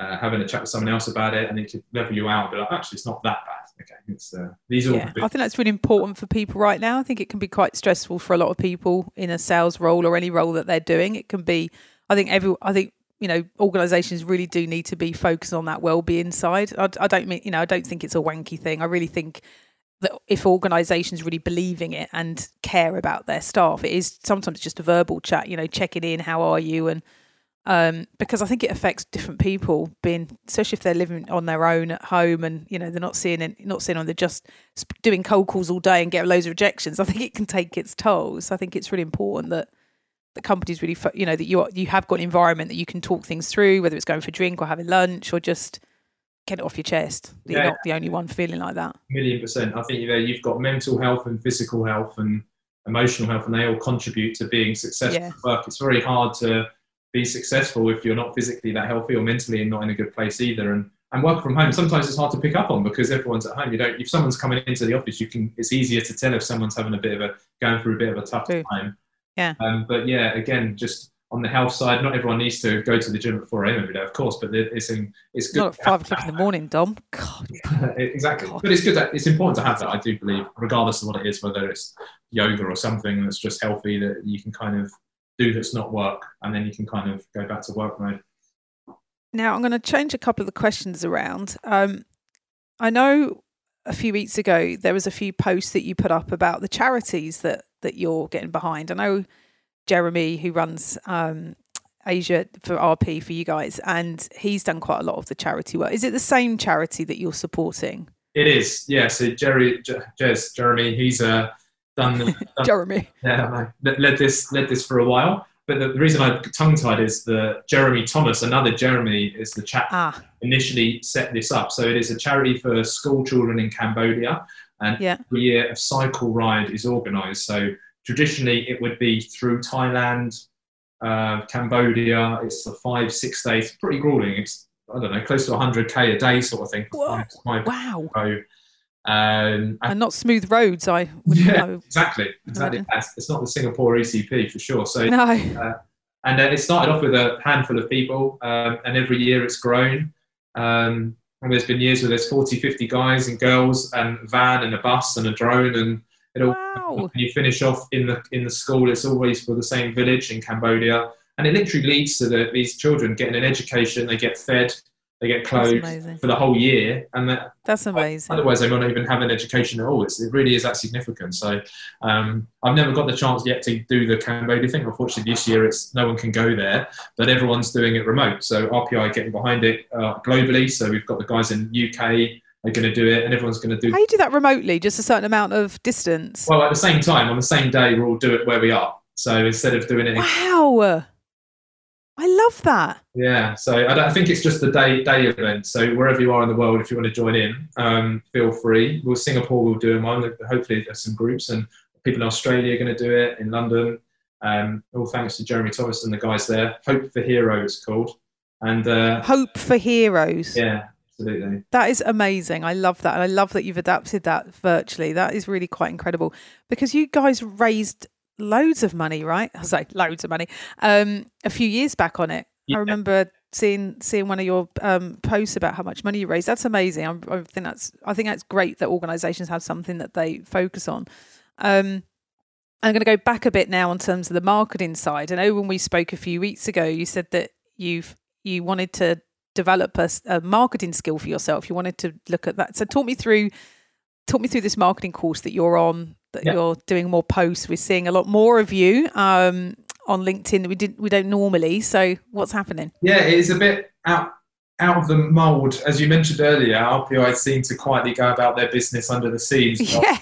uh, having a chat with someone else about it, and it could level you out. But like, actually, it's not that bad. Okay, it's uh, these are. Yeah, all I think that's really important for people right now. I think it can be quite stressful for a lot of people in a sales role or any role that they're doing. It can be. I think every. I think you know organisations really do need to be focused on that well-being side. I, I don't mean you know I don't think it's a wanky thing. I really think that if organisations really believe in it and care about their staff, it is sometimes just a verbal chat, you know, checking in, how are you? And um, because I think it affects different people, being especially if they're living on their own at home and, you know, they're not seeing it, not seeing on they're just doing cold calls all day and get loads of rejections. I think it can take its toll. So I think it's really important that the company's really, you know, that you are, you have got an environment that you can talk things through, whether it's going for a drink or having lunch or just get it off your chest. That yeah. You're not the only one feeling like that. A million percent. I think you know, you've got mental health and physical health and emotional health, and they all contribute to being successful yeah. at work. It's very hard to be successful if you're not physically that healthy or mentally and not in a good place either. And and work from home, sometimes it's hard to pick up on because everyone's at home. You don't, if someone's coming into the office, you can, it's easier to tell if someone's having a bit of a, going through a bit of a tough True. time. Yeah. Um, but yeah, again, just on the health side, not everyone needs to go to the gym at four a m every day, of course, but it's in, it's good. Not at five o'clock in the morning, Dom. God. Yeah, exactly. God. But it's good. That, it's important to have that, I do believe, regardless of what it is, whether it's yoga or something that's just healthy that you can kind of do that's not work, and then you can kind of go back to work mode. Now, I'm going to change a couple of the questions around. Um, I know a few weeks ago there was a few posts that you put up about the charities that that you're getting behind. I know Jeremy, who runs um, Asia for R P for you guys, and he's done quite a lot of the charity work. Is it the same charity that you're supporting? It is, yeah. So Jerry, J- Jez, Jeremy, he's uh, done, done Jeremy. Yeah, led this led this for a while. But the, the reason I tongue-tied is the Jeremy Thomas, another Jeremy, is the chap ah. initially set this up. So it is a charity for school children in Cambodia. And yeah. every year a cycle ride is organised. So traditionally it would be through Thailand, uh, Cambodia. It's a five, six days. It's pretty grueling. It's, I don't know, close to one hundred k a day sort of thing. Wow. wow. Um, and, and not smooth roads, I would yeah, know. Exactly. exactly. It's not the Singapore E C P for sure. So, no. Uh, and uh, it started off with a handful of people um, and every year it's grown. Um, And there's been years where there's forty, fifty guys and girls and a van and a bus and a drone and it all. Wow. And you finish off in the in the school. It's always for the same village in Cambodia. And it literally leads to the, these children getting an education. They get fed, they get clothed for the whole year. And that, That's amazing. Otherwise, they might not even have an education at all. It's, it really is that significant. So um, I've never got the chance yet to do the Cambodia thing. Unfortunately, this year it's no one can go there, but everyone's doing it remote. So R P I getting behind it uh, globally. So we've got the guys in U K are going to do it, and everyone's going to do. How do you do that remotely? Just a certain amount of distance? Well, at the same time, on the same day, we'll all do it where we are. So instead of doing it. Wow. I love that. Yeah, so I, don't, I think it's just a day day event. So wherever you are in the world, if you want to join in, um, feel free. Well, Singapore will do one. Hopefully there's some groups, and people in Australia are going to do it, in London. Um, all thanks to Jeremy Thomas and the guys there. Hope for Heroes is called. And uh, Hope for Heroes. Yeah, absolutely. That is amazing. I love that. And I love that you've adapted that virtually. That is really quite incredible because you guys raised loads of money, right? I was like loads of money um a few years back on it. Yeah. I remember seeing seeing one of your um posts about how much money you raised. That's amazing. I, I think that's I think that's great that organizations have something that they focus on. um I'm going to go back a bit now in terms of the marketing side. I know when we spoke a few weeks ago, you said that you've you wanted to develop a, a marketing skill for yourself. You wanted to look at that. So talk me through talk me through this marketing course that you're on, that yep. you're doing more posts. We're seeing a lot more of you um, on LinkedIn that we didn't, we don't normally. So what's happening? Yeah, it is a bit out out of the mould. As you mentioned earlier, R P I seem to quietly go about their business under the scenes. Yeah,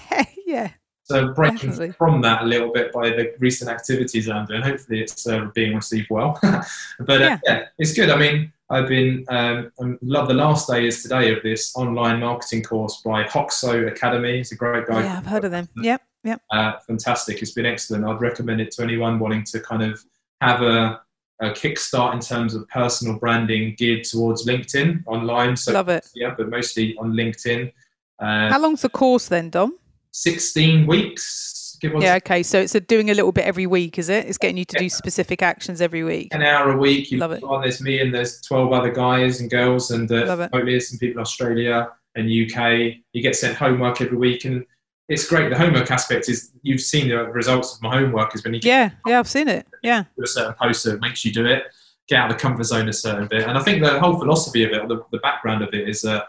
yeah. So breaking Definitely. from that a little bit by the recent activities I'm doing. Hopefully it's uh, being received well. But uh, yeah. yeah, it's good. I mean, I've been, um, I love the last day is today of this online marketing course by Hoxo Academy. It's a great guy. Yeah, I've heard of them. Yep, yep. Uh, fantastic. It's been excellent. I'd recommend it to anyone wanting to kind of have a, a kickstart in terms of personal branding geared towards LinkedIn online. So, love it. Yeah, but mostly on LinkedIn. Uh, How long's the course then, Dom? sixteen weeks. Give us yeah, okay. So it's a doing a little bit every week, is it? It's getting you to yeah. do specific actions every week. An hour a week. You Love it. On. There's me and there's twelve other guys and girls and uh, Love it. Some people in Australia and U K. You get sent homework every week and it's great. The homework aspect is you've seen the results of my homework is when you get Yeah, yeah, I've seen it. Yeah. Do a certain post that makes you do it. Get out of the comfort zone a certain bit. And I think the whole philosophy of it, or the, the background of it is uh,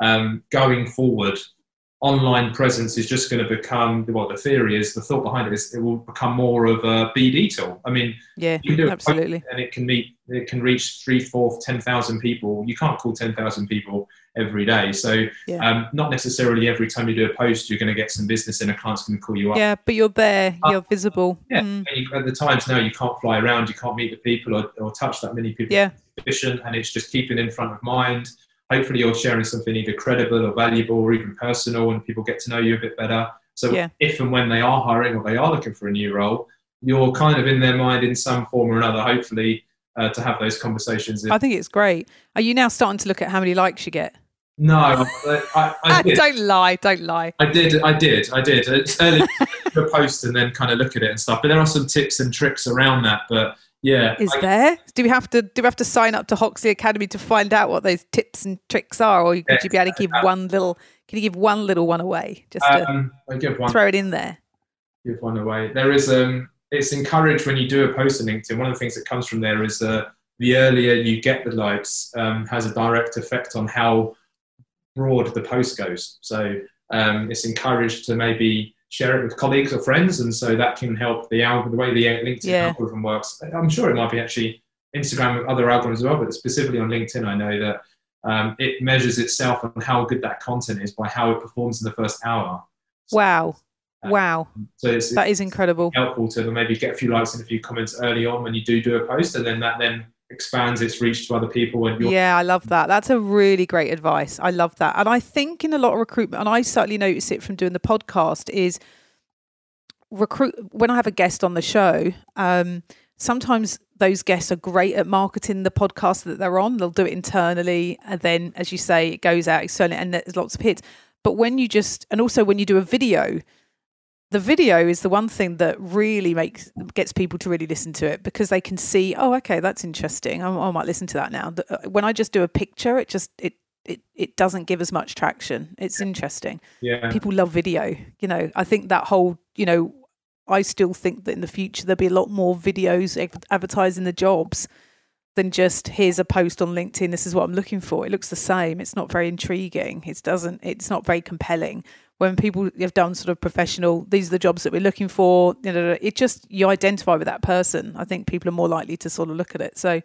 um, going forward. online presence is just going to become, well, the theory is, the thought behind it is, it will become more of a B D tool. I mean, yeah, you can do it, absolutely, and it can meet, it can reach three, four, ten thousand people. You can't call ten thousand people every day, so yeah. um, not necessarily every time you do a post, you're going to get some business and a client's going to call you up. Yeah, but you're there, you're uh, visible. Yeah, mm. At the times now, you can't fly around, you can't meet the people or, or touch that many people. Yeah, efficient, and it's just keeping in front of mind. Hopefully you're sharing something either credible or valuable or even personal, and people get to know you a bit better. So yeah. if and when they are hiring or they are looking for a new role, you're kind of in their mind in some form or another, hopefully, uh, to have those conversations. I think it's great. Are you now starting to look at how many likes you get? No, I, I, I did. Don't lie, don't lie. I did, I did, I did. It's early to post and then kind of look at it and stuff. But there are some tips and tricks around that, but... Yeah. Is I, there? Do we have to do we have to sign up to Hoxo Academy to find out what those tips and tricks are, or would yeah, you be able to give uh, one little? Can you give one little one away? Just um, to I give one, throw it in there. Give one away. There is um. It's encouraged when you do a post on LinkedIn. One of the things that comes from there is uh, the earlier you get the likes um, has a direct effect on how broad the post goes. So um, it's encouraged to maybe share it with colleagues or friends, and so that can help the algorithm, the way the LinkedIn yeah. algorithm works. I'm sure it might be actually Instagram and other algorithms as well, but specifically on LinkedIn, I know that um, it measures itself on how good that content is by how it performs in the first hour. Wow. So, wow. Um, so it's, that it's is incredible. Helpful to maybe get a few likes and a few comments early on when you do do a post, and then that then expands its reach to other people. And you're- yeah, I love that. That's a really great advice. I love that. And I think in a lot of recruitment, and I certainly notice it from doing the podcast, is recruit. When I have a guest on the show, um, sometimes those guests are great at marketing the podcast that they're on. They'll do it internally. And then, as you say, it goes out externally and there's lots of hits. But when you just, and also when you do a video, the video is the one thing that really makes gets people to really listen to it, because they can see, oh, okay, that's interesting. I, I might listen to that now. When I just do a picture, it just it it it doesn't give as much traction. It's interesting. Yeah, people love video. You know, I think that whole, you know, I still think that in the future there'll be a lot more videos advertising the jobs than just here's a post on LinkedIn. This is what I'm looking for. It looks the same. It's not very intriguing. It doesn't. It's not very compelling. When people have done sort of professional, these are the jobs that we're looking for, you know, it just, you identify with that person. I think people are more likely to sort of look at it. So,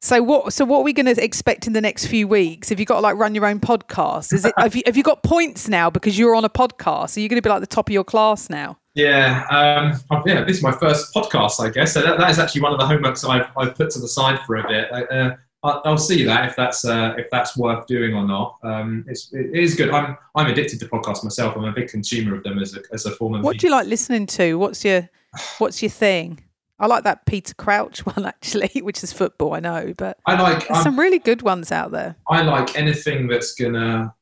so what, so what are we going to expect in the next few weeks? Have you got to like run your own podcast? Is it, have you, have you got points now because you're on a podcast? Are you going to be like the top of your class now? Yeah. Um, yeah. This is my first podcast, I guess. So that, that is actually one of the homeworks I've, I've put to the side for a bit. Uh, I'll see that if that's uh, if that's worth doing or not. Um, it's, it is good. I'm I'm addicted to podcasts myself. I'm a big consumer of them as a as a form of. What do you like listening to? What's your What's your thing? I like that Peter Crouch one actually, which is football. I know, but I like there's some really good ones out there. I like anything that's gonna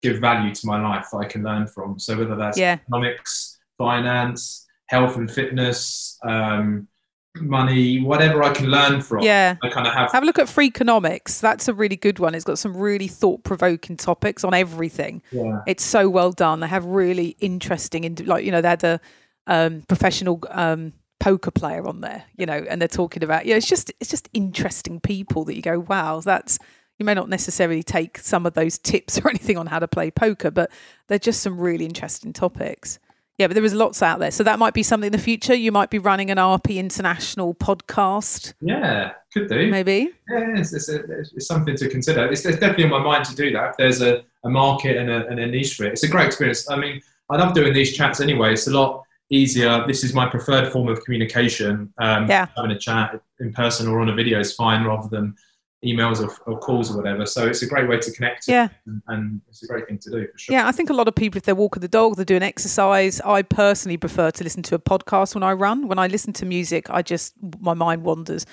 give value to my life that I can learn from. So whether that's yeah. economics, finance, health and fitness. Um, money, whatever I can learn from. Yeah. I kind of have have a look at Freakonomics. That's a really good one. It's got some really thought-provoking topics on everything. Yeah. It's so well done. They have really interesting, like, you know, they had a um, professional um, poker player on there, you know, and they're talking about, you know, it's just it's just interesting people that you go, wow, that's, you may not necessarily take some of those tips or anything on how to play poker, but they're just some really interesting topics. Yeah, but there is lots out there. So that might be something in the future. You might be running an R P International podcast. Yeah, could do. Maybe. Yeah, it's, it's, a, it's something to consider. It's, it's definitely on my mind to do that. If there's a, a market and a, and a niche for it, it's a great experience. I mean, I love doing these chats anyway. It's a lot easier. This is my preferred form of communication. Um, yeah. Having a chat in person or on a video is fine rather than emails or, or calls or whatever. So it's a great way to connect yeah. and, and it's a great thing to do for sure. Yeah, I think a lot of people, if they're walking the dog, they're doing exercise. I personally prefer to listen to a podcast when I run. When I listen to music, I just, my mind wanders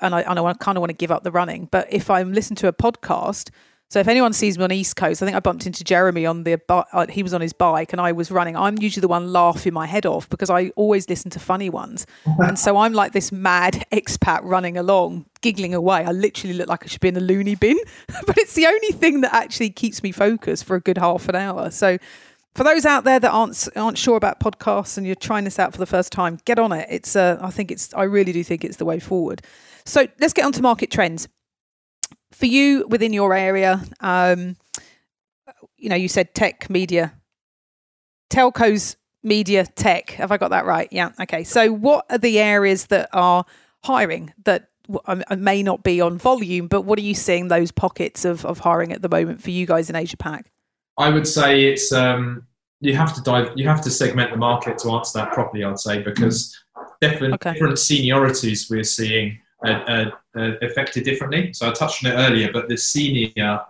and I, and I kind of want to give up the running. But if I'm listening to a podcast, so if anyone sees me on East Coast, I think I bumped into Jeremy on the, he was on his bike and I was running. I'm usually the one laughing my head off because I always listen to funny ones. And so I'm like this mad expat running along, giggling away. I literally look like I should be in the loony bin, but it's the only thing that actually keeps me focused for a good half an hour. So for those out there that aren't, aren't sure about podcasts and you're trying this out for the first time, get on it. It's uh, I think it's, I really do think it's the way forward. So let's get on to market trends. For you within your area, um, you know, you said tech, media, telcos, media, tech. Have I got that right? Yeah. Okay. So what are the areas that are hiring that may not be on volume, but what are you seeing those pockets of, of hiring at the moment for you guys in Asia Pac? I would say it's, um, you have to dive, you have to segment the market to answer that properly, I'd say, because different, okay. different seniorities we're seeing are, are, are affected differently. So I touched on it earlier, but the senior,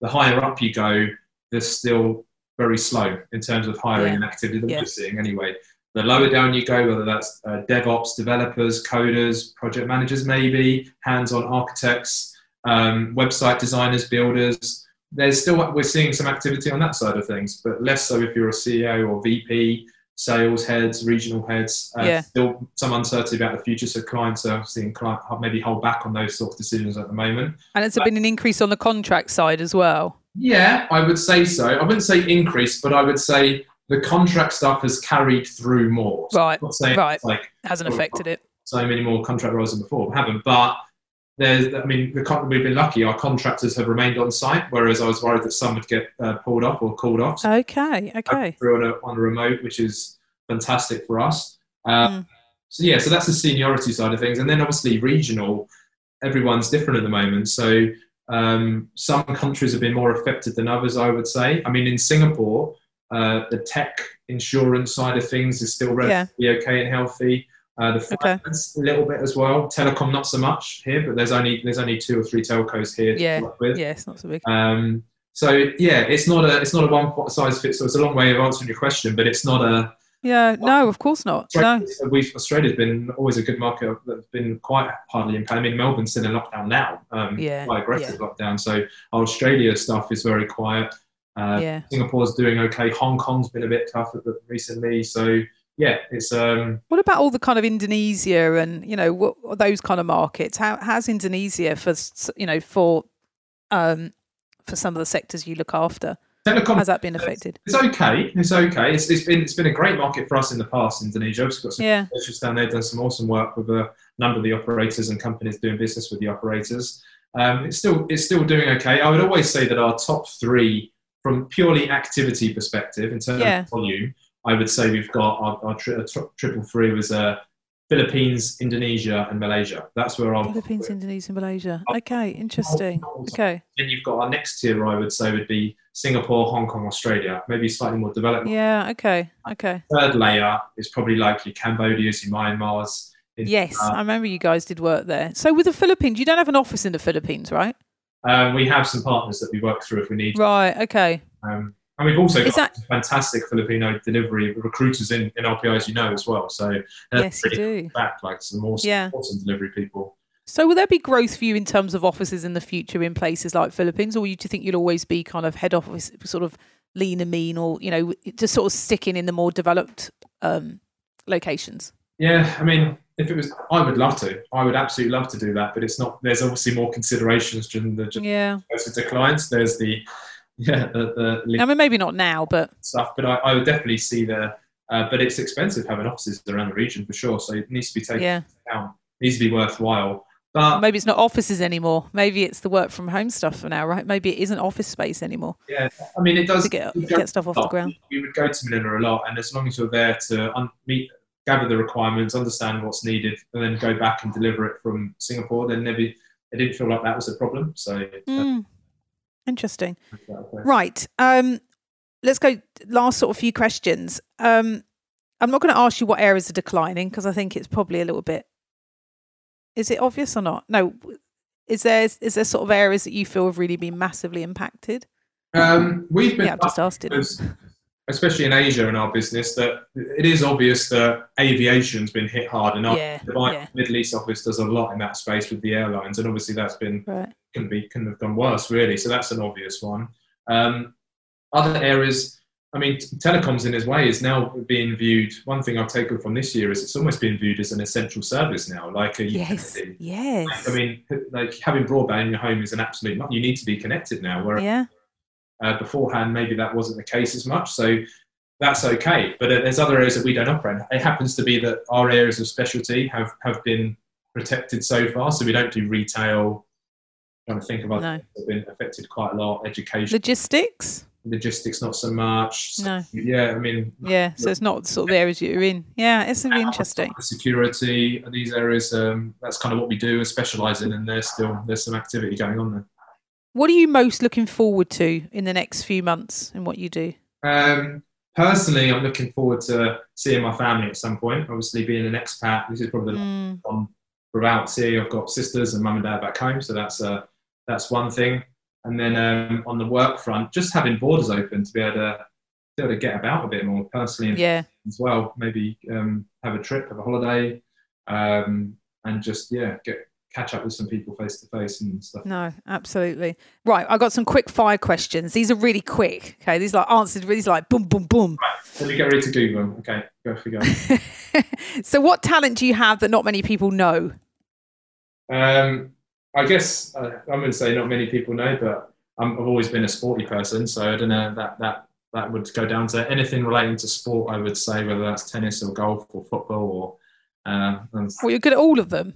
the higher up you go, they're still very slow in terms of hiring yeah. and activity that yeah. we're seeing anyway. The lower down you go, whether that's uh, DevOps, developers, coders, project managers, maybe hands-on architects, um, website designers, builders, there's still, we're seeing some activity on that side of things, but less so if you're a C E O or V P, sales heads, regional heads, uh, yeah. still some uncertainty about the future. So clients are seeing client maybe hold back on those sort of decisions at the moment. And it's but, been an increase on the contract side as well. Yeah, I would say so. I wouldn't say increase, but I would say the contract stuff has carried through more. So right, I'm not saying right. It's like, hasn't well, affected it. So many more contract roles than before. We haven't, but there's, I mean, we've been lucky. Our contractors have remained on site, whereas I was worried that some would get uh, pulled off or called off. So okay, okay. On a, on a remote, which is fantastic for us. Um, mm. So yeah, so that's the seniority side of things. And then obviously regional, everyone's different at the moment. So Um, some countries have been more affected than others, I would say. I mean, in Singapore, uh, the tech insurance side of things is still relatively yeah. okay and healthy. Uh, the finance okay. a little bit as well. Telecom, not so much here, but there's only there's only two or three telcos here to yeah. work with. Yeah, it's not so big. Um, so yeah, it's not a it's not a one size fits all. It's a long way of answering your question, but it's not a yeah. Well, no, of course not. Australia, no, we've Australia's been always a good market that's been quite hardly impacted. I mean, Melbourne's in a lockdown now, um, yeah, quite aggressive yeah. lockdown. So our Australia stuff is very quiet. Uh, yeah. Singapore's doing okay. Hong Kong's been a bit tough recently. So yeah, it's. Um, what about all the kind of Indonesia and you know what, those kind of markets? How how's Indonesia for you know for um, for some of the sectors you look after? Telecom, has that been affected? It's okay. It's okay. It's, it's been it's been a great market for us in the past. Indonesia, we've got some yeah. issues down there. Done some awesome work with a number of the operators and companies doing business with the operators. Um, it's still it's still doing okay. I would always say that our top three, from purely activity perspective in terms yeah. of volume, I would say we've got our, our tri- triple three was uh, Philippines, Indonesia, and Malaysia. That's where our Philippines, we're, Indonesia, and Malaysia. Okay, interesting. Okay. Then you've got our next tier. I would say would be Singapore, Hong Kong, Australia, maybe slightly more developed. Yeah, okay, okay. Third layer is probably like your Cambodias, your Myanmar's. Yes, uh, I remember you guys did work there. So with the Philippines, you don't have an office in the Philippines, right? Um, we have some partners that we work through if we need. Right, okay. Um, and we've also is got that... fantastic Filipino delivery recruiters in, in R P I, as you know, as well. So yes, you do. Back, like some awesome, yeah. awesome delivery people. So will there be growth for you in terms of offices in the future in places like Philippines, or do you think you'll always be kind of head office, sort of lean and mean, or, you know, just sort of sticking in the more developed um, locations? Yeah, I mean, if it was, I would love to. I would absolutely love to do that, but it's not, there's obviously more considerations during the yeah. closer to clients. There's the, yeah, the, the I mean, maybe not now, but. Stuff, but I, I would definitely see the, uh, but it's expensive having offices around the region for sure. So it needs to be taken yeah. down, it needs to be worthwhile. But maybe it's not offices anymore. Maybe it's the work from home stuff for now, right? Maybe it isn't office space anymore. Yeah, I mean, it does to get, to get stuff off the ground. We would go to Manila a lot, and as long as you're there to un- meet, gather the requirements, understand what's needed, and then go back and deliver it from Singapore, then maybe it didn't feel like that was a problem. So, mm. uh, interesting. Right. Um, let's go last sort of few questions. Um, I'm not going to ask you what areas are declining because I think it's probably a little bit. Is it obvious or not? No. Is there is there sort of areas that you feel have really been massively impacted? Um, we've been yeah, I've just asked it. Especially in Asia in our business, that it is obvious that aviation's been hit hard, and our yeah, yeah. Middle East office does a lot in that space with the airlines, and obviously that's been right. can be can have gone worse really. So that's an obvious one. Um, other areas. I mean, telecoms in its way is now being viewed. One thing I've taken from this year is it's almost been viewed as an essential service now, like a yes, utility. Yes. I mean, like having broadband in your home is an absolute must. You need to be connected now. Whereas yeah. uh, beforehand, maybe that wasn't the case as much. So that's okay. But uh, there's other areas that we don't operate in. It happens to be that our areas of specialty have, have been protected so far. So we don't do retail. I'm trying to think about no. things that have been affected quite a lot. Education. Logistics. logistics not so much. So, no. Yeah, I mean. Yeah, so it's not sort of the areas you're in. Yeah, it's really interesting. Security, these areas, um, that's kind of what we do and specialise in, and there's still there's some activity going on there. What are you most looking forward to in the next few months in what you do? Um, personally, I'm looking forward to seeing my family at some point. Obviously, being an expat, this is probably the mm. one throughout. See, I've got sisters and mum and dad back home, so that's uh, that's one thing. And then um, on the work front, just having borders open to be able to, be able to get about a bit more personally, and yeah. as well. Maybe um, have a trip, have a holiday, um, and just yeah, get. catch up with some people face to face and stuff. No, absolutely. Right, I got some quick fire questions. These are really quick. Okay, these are like answered really like boom, boom, boom. Right, so we get ready to do them. Okay, go for go. So, what talent do you have that not many people know? Um, I guess uh, I wouldn't say not many people know, but I'm, I've always been a sporty person, so I don't know that that that would go down to anything relating to sport. I would say whether that's tennis or golf or football or. Uh, well, you're good at all of them.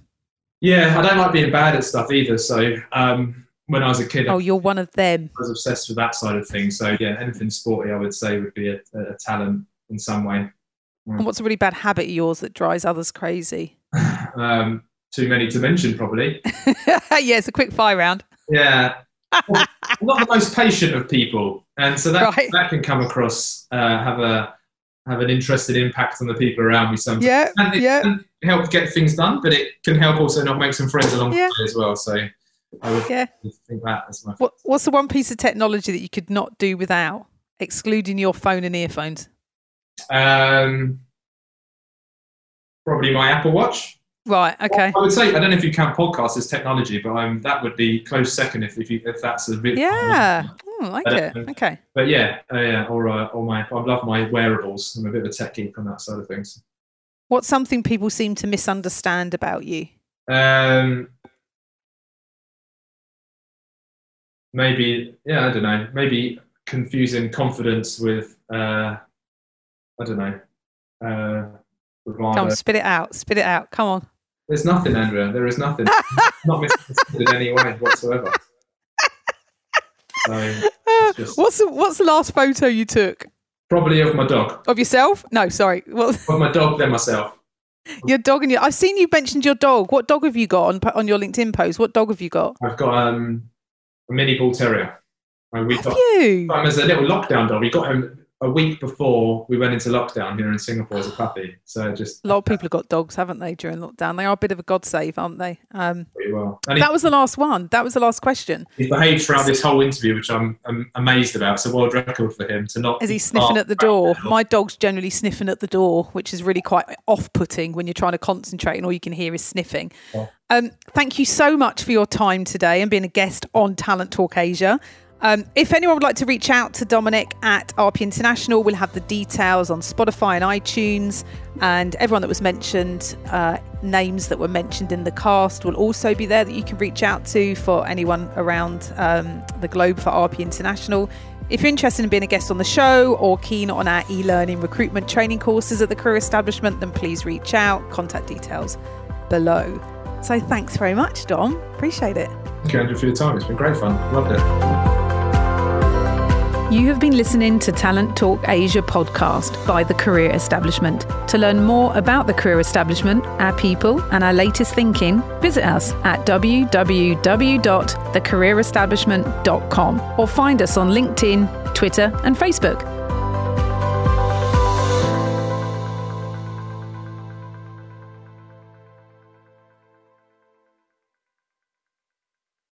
Yeah, I don't like being bad at stuff either. So um, when I was a kid, oh, you're one of them. I was obsessed with that side of things. So yeah, anything sporty, I would say, would be a, a talent in some way. Yeah. And what's a really bad habit of yours that drives others crazy? um, too many to mention, probably. Yeah, it's a quick fire round. Yeah, well, I'm not the most patient of people, and so that right. that can come across uh, have a have an interesting impact on the people around me sometimes. Yeah, and it, yeah. help get things done, but it can help also not make some friends along yeah. the way as well. So I would yeah. think that as well. What, what's the one piece of technology that you could not do without, excluding your phone and earphones? Um, probably my Apple Watch. Right. Okay. Well, I would say I don't know if you count podcasts as technology, but um, that would be close second if if, you, if that's a bit. Yeah, I like um, it. Okay. But yeah, uh, yeah, or uh, or my I love my wearables. I'm a bit of a tech geek on that side of things. What's something people seem to misunderstand about you? Um, maybe, yeah, I don't know. Maybe confusing confidence with, uh, I don't know. Uh, bravado. Come on, spit it out. Spit it out. Come on. There's nothing, Andrea. There is nothing. Not misunderstood in any way whatsoever. So, it's just... What's the, what's the last photo you took? Probably of my dog. Of yourself? No, sorry. Well, of my dog, then myself. Your dog and your... I've seen you mentioned your dog. What dog have you got on on your LinkedIn post? What dog have you got? I've got um, a mini bull terrier. And we have got, you? Um, as a little lockdown dog. We got him a week before we went into lockdown here in Singapore as a puppy. So just... A lot of people have got dogs, haven't they, during lockdown? They are a bit of a God save, aren't they? Um, Pretty well. And that he, was the last one. That was the last question. He behaved throughout this whole interview, which I'm, I'm amazed about. It's a world record for him to not... Is he sniffing at the door? Down. My dog's generally sniffing at the door, which is really quite off-putting when you're trying to concentrate and all you can hear is sniffing. Yeah. Um, thank you so much for your time today and being a guest on Talent Talk Asia. Um, if anyone would like to reach out to Dominic at R P International, we'll have the details on Spotify and iTunes, and everyone that was mentioned, uh, names that were mentioned in the cast will also be there that you can reach out to for anyone around um, the globe for R P International. If you're interested in being a guest on the show or keen on our e-learning recruitment training courses at the Career Establishment, then please reach out. Contact details below. So thanks very much, Dom. Appreciate it. Thank you, Andrew, for your time. It's been great fun. Loved it. You have been listening to Talent Talk Asia podcast by The Career Establishment. To learn more about The Career Establishment, our people and our latest thinking, visit us at w w w dot the career establishment dot com or find us on LinkedIn, Twitter and Facebook.